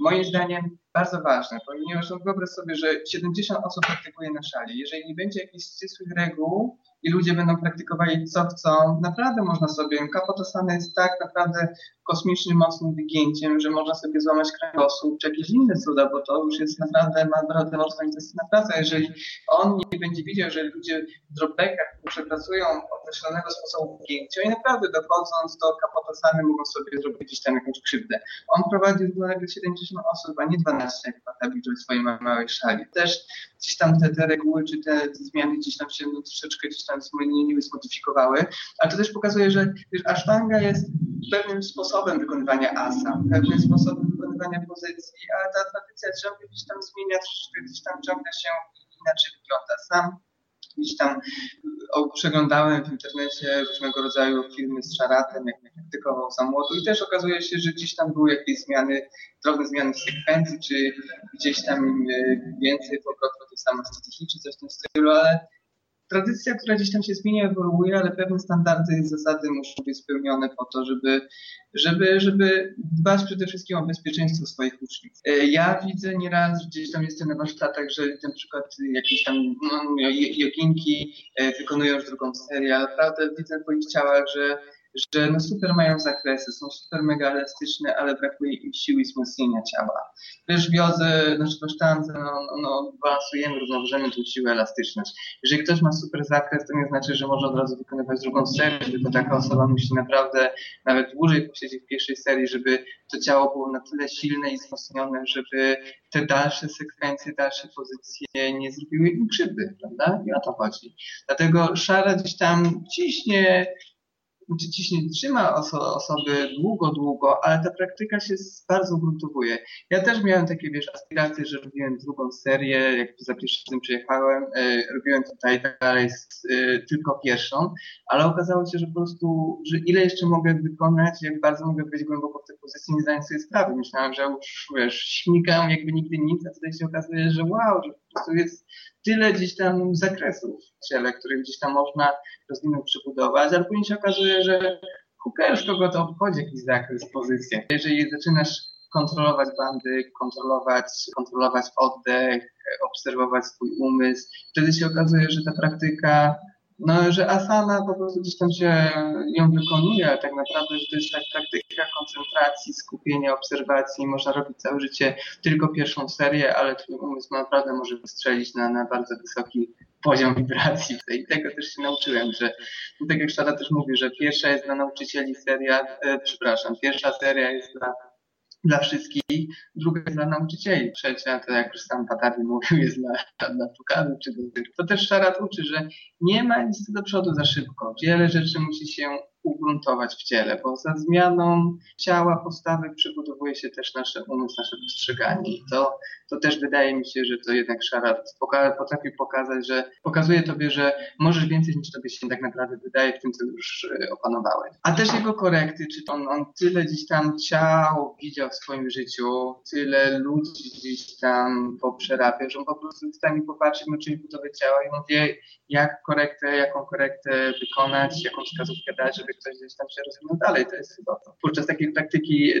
moim zdaniem bardzo ważne, ponieważ wyobraź sobie, że siedemdziesiąt osób praktykuje na szali. Jeżeli nie będzie jakichś ścisłych reguł i ludzie będą praktykowali co chcą, naprawdę można sobie, kapotosana jest tak naprawdę kosmicznym, mocnym wygięciem, że można sobie złamać kręgosłup czy jakieś inne cuda, bo to już jest naprawdę, ma bardzo mocno intensywna praca. Jeżeli on nie będzie widział, że ludzie w dropbackach przepracują określonego sposobu wygięcia i naprawdę dochodząc do kapotosany mogą sobie zrobić gdzieś tam jakąś krzywdę. On prowadzi równolegle siedemdziesiąt osób, a nie dwanaście, jak patabilizuje w swojej małej szali. Też gdzieś tam te, te reguły czy te, te zmiany gdzieś tam się no, troszeczkę gdzieś tam zmieniły, zmodyfikowały, ale to też pokazuje, że wiesz, asztanga jest pewnym sposobem wykonywania asa, pewnym sposobem wykonywania pozycji, ale ta tradycja ciągle gdzieś tam zmienia, troszeczkę gdzieś tam ciągle się inaczej wygląda. Sam gdzieś tam przeglądałem w internecie różnego rodzaju filmy z Sharatem, jak praktykował sam młodu i też okazuje się, że gdzieś tam były jakieś zmiany, drobne zmiany w sekwencji, czy gdzieś tam więcej powrotów do tej samej strategii, czy coś w tym stylu, ale tradycja, która gdzieś tam się zmienia, ewoluuje, ale pewne standardy i zasady muszą być spełnione po to, żeby, żeby, żeby dbać przede wszystkim o bezpieczeństwo swoich uczniów. Ja widzę nieraz, gdzieś tam jestem na warsztatach, że na przykład jakieś tam no, joginki wykonują już drugą serię, ale naprawdę widzę po ich ciałach, że że no super mają zakresy, są super mega elastyczne, ale brakuje im siły i wzmocnienia ciała. Też wiozę, znaczy w sztandze, no, no balansujemy, równoważymy tą siłę, elastyczność. Jeżeli ktoś ma super zakres, to nie znaczy, że może od razu wykonywać drugą serię, tylko taka osoba musi naprawdę nawet dłużej posiedzieć w pierwszej serii, żeby to ciało było na tyle silne i wzmocnione, żeby te dalsze sekwencje, dalsze pozycje nie zrobiły im krzywdy, prawda? I o to chodzi. Dlatego Shara gdzieś tam ciśnie, czy ciśnie trzyma oso- osoby długo, długo, ale ta praktyka się bardzo ugruntowuje. Ja też miałem takie, wiesz, aspiracje, że robiłem drugą serię, jak za pierwszym przyjechałem, e, robiłem tutaj dalej z, e, tylko pierwszą, ale okazało się, że po prostu, że ile jeszcze mogę wykonać, jak bardzo mogę być głęboko w tej pozycji, nie zdając sobie sprawy. Myślałem, że już, wiesz, śmigam jakby nigdy nic, a tutaj się okazuje, że wow, że po prostu jest tyle gdzieś tam zakresów w ciele, których gdzieś tam można rozwinąć, przebudować, ale później się okazuje, że hukajesz, kogo to obchodzi jakiś zakres, pozycja. Jeżeli zaczynasz kontrolować bandy, kontrolować, kontrolować oddech, obserwować swój umysł, wtedy się okazuje, że ta praktyka No, że asana po prostu gdzieś tam się ją wykonuje, ale tak naprawdę, że to jest tak praktyka koncentracji, skupienia, obserwacji, można robić całe życie tylko pierwszą serię, ale twój umysł naprawdę może wystrzelić na, na bardzo wysoki poziom wibracji. I tego też się nauczyłem, że tak jak Szara też mówi, że pierwsza jest dla nauczycieli seria, e, przepraszam, pierwsza seria jest dla dla wszystkich, druga jest dla nauczycieli, trzecia, to jak już sam Patari mówił, jest dla, dla pokazu czy do tych. To też Szarat uczy, że nie ma nic do przodu za szybko. Wiele rzeczy musi się ugruntować w ciele, bo za zmianą ciała, postawy przybudowuje się też nasze umysł, nasze postrzeganie. I to, to też wydaje mi się, że to jednak Szarat poka- potrafi pokazać, że pokazuje tobie, że możesz więcej niż tobie się tak naprawdę wydaje w tym, co już opanowałeś. A też jego korekty, czy to on, on tyle gdzieś tam ciał widział w swoim życiu, tyle ludzi gdzieś tam poprzerabia, że on po prostu czasami popatrzy na czyjeś budowę ciała i on wie, jak korektę, jaką korektę wykonać, jaką wskazówkę dać, żeby ktoś gdzieś tam się rozwinął dalej. To jest chyba to. Podczas takiej praktyki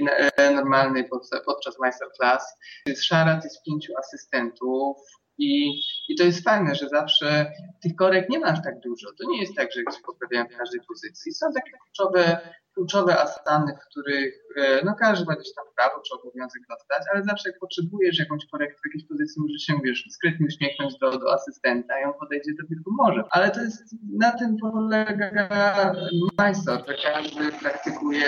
normalnej, podczas masterclass, jest Szarat, jest pięciu asystentów i, i to jest fajne, że zawsze tych korekt nie masz tak dużo. To nie jest tak, że się poprawiają w każdej pozycji. Są takie kluczowe, kluczowe asany, w których no każdy ma gdzieś tam prawo czy obowiązek dostać, ale zawsze jak potrzebujesz jakąś korektę w jakiejś pozycji, możesz się, wiesz, skrytnie uśmiechnąć do, do asystenta i on podejdzie do tylko może. Ale to jest, na tym polega majstor, że każdy praktykuje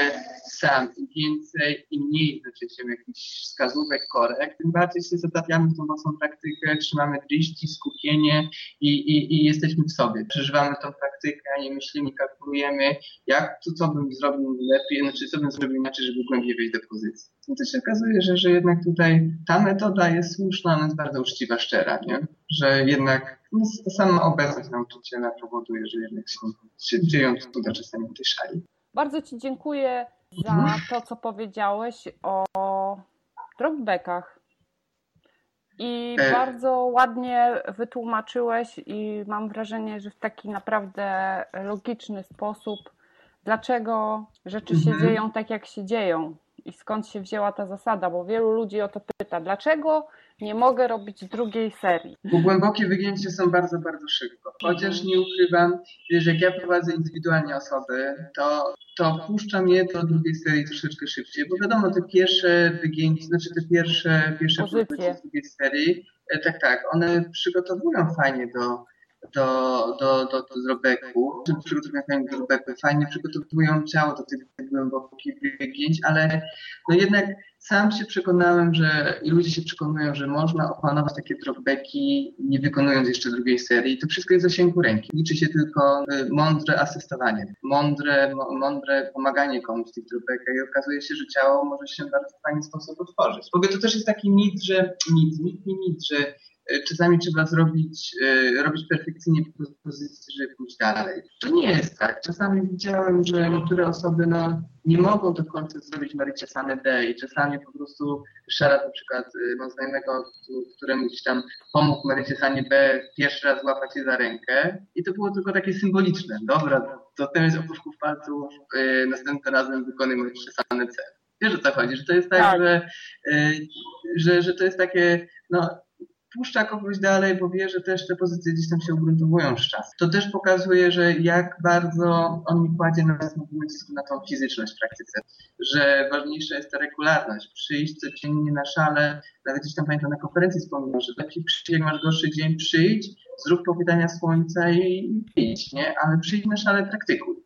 sam. Im więcej i mniej znaczy się jakichś wskazówek, korekt, tym bardziej się zatapiamy w tą mocną praktykę, trzymamy driszki, skupienie i, i, i jesteśmy w sobie. Przeżywamy tą praktykę, nie myślimy, kalkulujemy, jak to co bym zrobił lepiej, znaczy co bym zrobił inaczej, żeby głębiej wejść do pozycji. No to się okazuje, że, że jednak tutaj ta metoda jest słuszna, ona jest bardzo uczciwa, szczera, nie? Że jednak no, sama obecność nauczyciela powoduje, że jednak się, się dzieją cuda czasami w tej szali. Bardzo ci dziękuję za to, co powiedziałeś o dropbackach i e... bardzo ładnie wytłumaczyłeś i mam wrażenie, że w taki naprawdę logiczny sposób, dlaczego rzeczy się mhm. dzieją tak, jak się dzieją i skąd się wzięła ta zasada, bo wielu ludzi o to pyta, dlaczego nie mogę robić drugiej serii. Bo głębokie wygięcia są bardzo, bardzo szybko. Chociaż nie ukrywam, że jak ja prowadzę indywidualnie osoby, to, to puszczam je do drugiej serii troszeczkę szybciej, bo wiadomo, te pierwsze wygięcia, znaczy te pierwsze, pierwsze pozycje z drugiej serii, tak, tak, one przygotowują fajnie do do, do, do, do dropbacku, przygotowują fajnie do dropbacku, fajnie przygotowują ciało do tych głębokich wygięć, ale no jednak sam się przekonałem, że i ludzie się przekonują, że można opanować takie dropbacki, nie wykonując jeszcze drugiej serii. To wszystko jest w zasięgu ręki. Liczy się tylko mądre asystowanie, mądre, mądre pomaganie komuś w tych dropbackach i okazuje się, że ciało może się w bardzo fajny sposób otworzyć. Bo to też jest taki mit, że mit, mit, mit, mit że czasami trzeba zrobić, robić perfekcyjnie pozycję, żeby pójść dalej. To nie jest tak. Czasami widziałem, że niektóre osoby no, nie mogą do końca zrobić Marycia Sane D i czasami po prostu Szara, na przykład mam znajomego, któremu gdzieś tam pomógł Marycie Sanie B pierwszy raz złapać się za rękę i to było tylko takie symboliczne. Dobra, to teraz opuszków palców, yy, następnym razem wykonuj Marycie Sane C. Wiesz o co chodzi, że to jest tak, tak. Że, yy, że, że to jest takie, no puszcza kogoś dalej, bo wie, że też te pozycje gdzieś tam się ugruntowują z czasem. To też pokazuje, że jak bardzo on mi kładzie na nas nacisku na tą fizyczność w praktyce, że ważniejsza jest ta regularność, przyjść codziennie na szale, nawet gdzieś tam pamiętam na konferencji wspominam, że lepiej przyjść, jak masz gorszy dzień, przyjdź, zrób powitania słońca i idź, nie? Ale przyjdź na szale, praktykuj.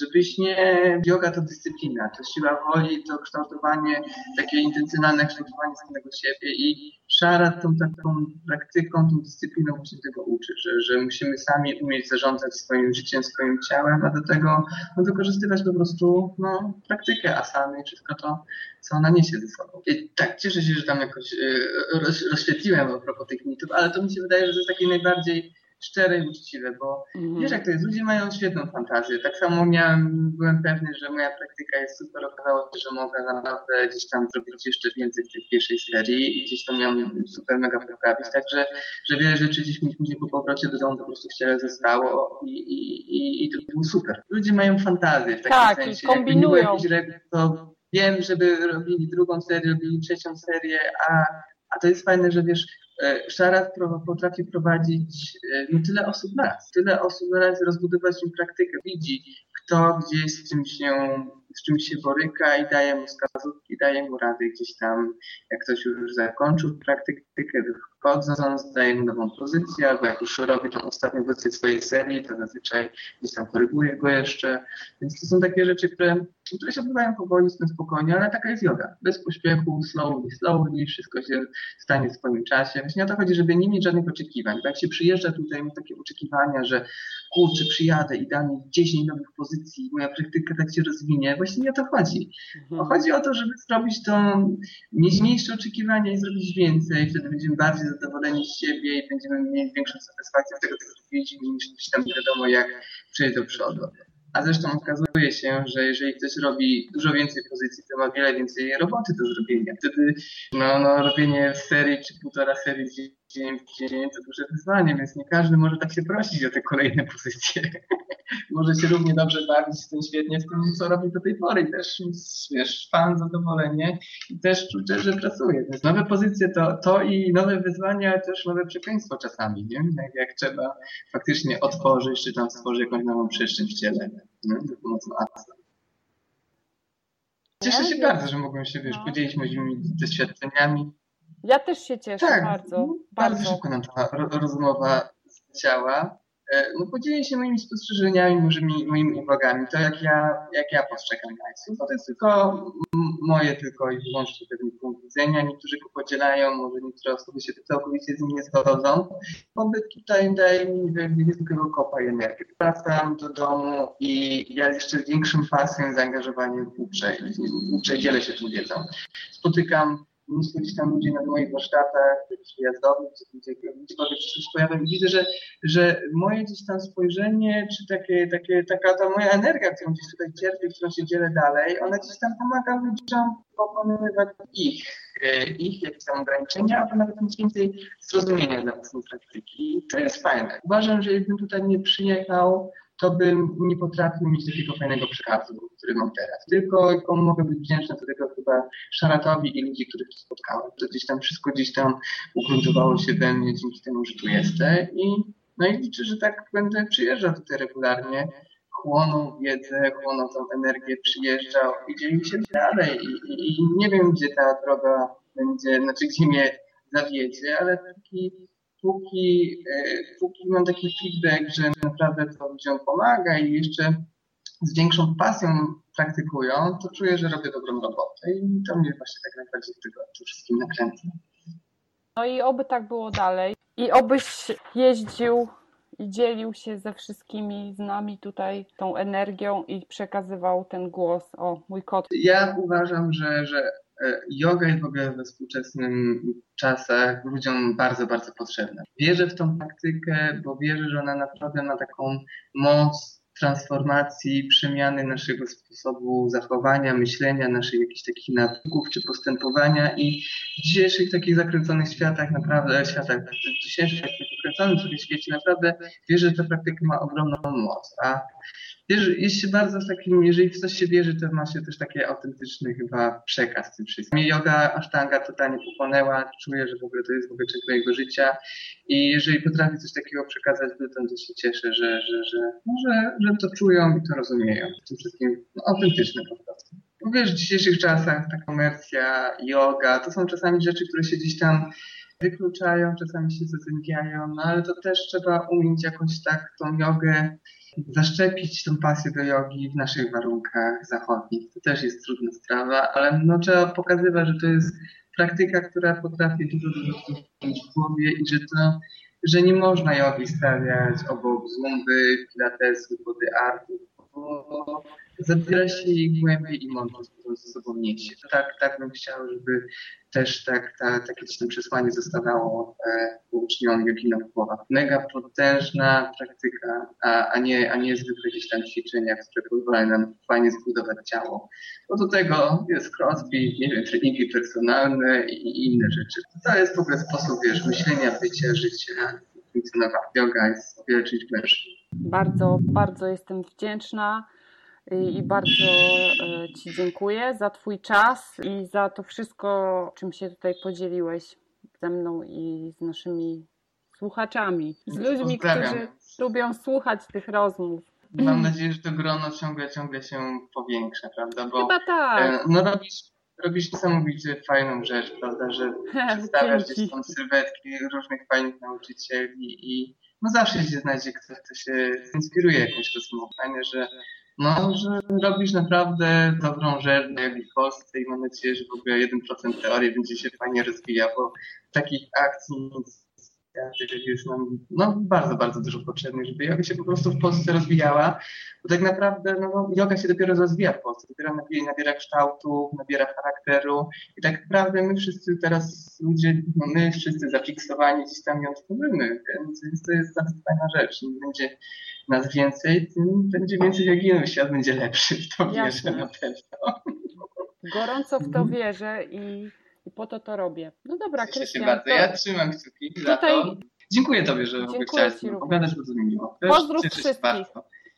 Żebyś nie... Joga to dyscyplina, to siła woli, to kształtowanie, takie intencjonalne kształtowanie samego siebie i Szarat tą taką praktyką, tą dyscypliną właśnie tego uczy, że, że musimy sami umieć zarządzać swoim życiem, swoim ciałem, a do tego no, wykorzystywać po prostu no, praktykę asany i wszystko to, co ona niesie ze sobą. I tak, cieszę się, że tam jakoś roz, rozświetliłem a propos tych mitów, ale to mi się wydaje, że to jest takie najbardziej szczere i uczciwe, bo mm. wiesz jak to jest, ludzie mają świetną fantazję. Tak samo miałem, byłem pewny, że moja praktyka jest super, okazało się, że mogę naprawdę gdzieś tam zrobić jeszcze więcej w tej pierwszej serii i gdzieś tam miałem super mega poprawić, także, że wiele rzeczy gdzieś mi później po powrocie do domu po prostu w ciele zostało i, i, i, i to było super. Ludzie mają fantazję w takim tak, sensie. Tak, i kombinują. Reguł, to wiem, żeby robili drugą serię, robili trzecią serię, a, a to jest fajne, że wiesz, Szaraf potrafi prowadzić no, tyle osób na raz, tyle osób na raz, rozbudować im praktykę, widzi kto gdzieś z czym się, z czym się boryka i daje mu wskazówki, daje mu rady gdzieś tam, jak ktoś już zakończył praktykę, wychodząc, daje mu nową pozycję, albo jak już robi tą ostatnią pozycję swojej serii, to zazwyczaj gdzieś tam koryguje go jeszcze, więc to są takie rzeczy, które, które się odbywają powoli, z tym spokojnie, ale taka jest joga, bez pośpiechu, slowly, slowly, wszystko się stanie w swoim czasie. Właśnie o to chodzi, żeby nie mieć żadnych oczekiwań, bo jak się przyjeżdża tutaj, mam takie oczekiwania, że kurczę, przyjadę i da mi dziesięć nowych pozycji, moja praktyka tak się rozwinie, właśnie nie o to chodzi. Mhm. Chodzi o to, żeby zrobić to mniejsze oczekiwania i zrobić więcej, wtedy będziemy bardziej zadowoleni z siebie i będziemy mieć większą satysfakcję z tego, co widzimy, niż tam wiadomo, jak przejść do przodu. A zresztą okazuje się, że jeżeli ktoś robi dużo więcej pozycji, to ma wiele więcej roboty do zrobienia. Wtedy no, no, robienie serii czy półtora serii z dzień w dzień to duże wyzwanie, więc nie każdy może tak się prosić o te kolejne pozycje. Może się równie dobrze bawić w tym świetnie, w tym co robi do tej pory. Też wiesz, fan, zadowolenie i też czuję, że pracuje. Więc nowe pozycje to, to i nowe wyzwania, też nowe przekleństwo czasami, nie? Jak, jak trzeba faktycznie otworzyć, czy tam stworzyć jakąś nową przestrzeń w ciele. No, to pomocno akcja. Cieszę się bardzo, że mogłem się wiesz, podzielić moimi doświadczeniami. Ja też się cieszę tak, bardzo. No, bardzo. Bardzo szybko nam ta rozmowa zleciała. No, podzielę się moimi spostrzeżeniami, może mi, moimi uwagami, to jak ja, jak ja postrzegam Kaizen, bo to jest tylko m- moje tylko i wyłącznie pewien punkt widzenia, niektórzy go podzielają, może niektóre osoby się całkowicie z nim nie zgodzą. Pobyt tutaj daje mi wielkiego kopa i energii. Wracam do domu i ja jeszcze większym pasją i zaangażowaniem uczę, uczę dzielę się tą wiedzą. Spotykam mnóstwo gdzieś tam ludzi na moich warsztatach, przyjazdowych, gdziekolwiek się coś pojawia i widzę, że, że moje gdzieś tam spojrzenie, czy takie, takie, taka ta moja energia, którą gdzieś tutaj cierpię, którą się dzielę dalej, ona gdzieś tam pomaga ludziom pokonywać ich, ich jakieś tam ograniczenia, a nawet nic więcej zrozumienia dla własnej praktyki. I to jest fajne. Uważam, że jakbym tutaj nie przyjechał, to bym nie potrafił mieć takiego fajnego przekazu, który mam teraz. Tylko on mogę być wdzięczny do tego chyba Szaratowi i ludzi, których tu spotkałem. To gdzieś tam wszystko gdzieś tam ugruntowało się we mnie dzięki temu, że tu jestem. I, no i liczę, że tak będę przyjeżdżał tutaj regularnie, chłonął wiedzę, chłonął tą energię, przyjeżdżał i dzielił się dalej. I, i, i nie wiem, gdzie ta droga będzie, znaczy gdzie mnie zawiedzie, ale taki Póki, póki mam taki feedback, że naprawdę to ludziom pomaga i jeszcze z większą pasją praktykują, to czuję, że robię dobrą robotę i to mnie właśnie tak naprawdę tego wszystkim nakręca. No i oby tak było dalej i obyś jeździł i dzielił się ze wszystkimi z nami tutaj tą energią i przekazywał ten głos. O, mój kot. Ja uważam, że... że joga jest w ogóle we współczesnym czasach ludziom bardzo, bardzo potrzebna. Wierzę w tą praktykę, bo wierzę, że ona naprawdę ma taką moc transformacji, przemiany naszego sposobu zachowania, myślenia, naszych jakichś takich nawyków czy postępowania i w dzisiejszych takich zakręconych światach, naprawdę światach, w dzisiejszych takich zakręconych świecie naprawdę wierzę, że ta praktyka ma ogromną moc. A jest się bardzo w takim, jeżeli w coś się wierzy, to ma się też taki autentyczny chyba przekaz tym wszystkim. Mnie joga Ashtanga totalnie pochłonęła, czuję, że w ogóle to jest w ogóle część mojego życia i jeżeli potrafię coś takiego przekazać ludziom, to się cieszę, że, że, że, no, że, że to czują i to rozumieją. W tym wszystkim no, autentyczne po prostu. Bo wiesz, w dzisiejszych czasach ta komercja, joga, to są czasami rzeczy, które się gdzieś tam wykluczają, czasami się zazębiają, no ale to też trzeba umieć jakąś tak tą jogę zaszczepić tą pasję do jogi w naszych warunkach zachodnich. To też jest trudna sprawa, ale no trzeba pokazywać, że to jest praktyka, która potrafi dużo, dużo wcisnąć w głowie i że to, że nie można jogi stawiać obok zumby, pilatesu, body artu, bo zabiera się jej głębiej i mądrość ze sobą niesie. Tak, tak bym chciał, żeby też tak, ta, takie tam przesłanie zostawało e, uczniom joginom w głowach. Mega potężna praktyka, a, a, nie, a nie zwykle gdzieś tam ćwiczenia, które pozwalają nam fajnie zbudować ciało. Bo do tego jest crossfit, nie wiem, treningi personalne i, i inne rzeczy. To jest w ogóle sposób, wiesz, myślenia, bycia, życia, funkcjonowania. Joga jest o wiele czymś lepszym. Bardzo, bardzo jestem wdzięczna. I bardzo Ci dziękuję za Twój czas i za to wszystko, czym się tutaj podzieliłeś. ze mną i z naszymi słuchaczami, z ludźmi, Pozdrawiam. którzy lubią słuchać tych rozmów. Mam nadzieję, że to grono ciągle, ciągle się powiększa, prawda? Bo, Chyba tak. No robisz, robisz niesamowicie fajną rzecz, prawda, że przedstawiasz gdzieś tam sylwetki różnych fajnych nauczycieli i no zawsze się znajdzie ktoś, kto się inspiruje jakąś rozmową, fajnie, że no, że robisz naprawdę dobrą rzecz w Polsce i mam nadzieję, że w ogóle jeden procent teorii będzie się fajnie rozwijał, bo takich akcji jest nam no, bardzo, bardzo dużo potrzebnych, żeby joga się po prostu w Polsce rozwijała, bo tak naprawdę no, joga się dopiero rozwija w Polsce, dopiero nabiera, nabiera kształtu, nabiera charakteru i tak naprawdę my wszyscy teraz ludzie, no, my wszyscy zafiksowani gdzieś tam ją tworzymy, więc to jest bardzo fajna rzecz. Im będzie nas więcej, tym będzie więcej jogi, świat będzie lepszy, w to wierzę na pewno. Gorąco w to wierzę i I po to to robię. No dobra, Krystian. Cieszę się bardzo. Ja to... trzymam kciuki za tutaj... to. Dziękuję Tobie, że chciałaś opowiadać, bardzo miło. Pozdrów wszystkich.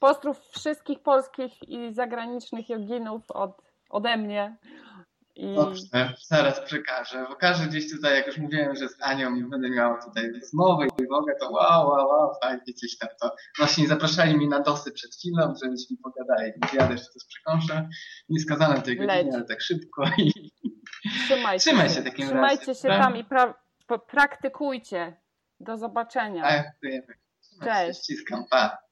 Pozdrów wszystkich polskich i zagranicznych joginów od, ode mnie. I... Dobrze, zaraz przekażę. Pokażę gdzieś tutaj, jak już mówiłem, że z Anią i będę miała tutaj rozmowy i mogę, to wow, wow, wow, fajnie gdzieś tam to. Właśnie zapraszali mi na dosy przed chwilą, żebyśmy pogadali. Ja też coś przekąszę. Nie skazałem tej godziny, ale tak szybko i... Trzymajcie, Trzymaj się, się takim Trzymajcie razie. się tam i pra- praktykujcie. Do zobaczenia. Cześć. Ściskam, pa.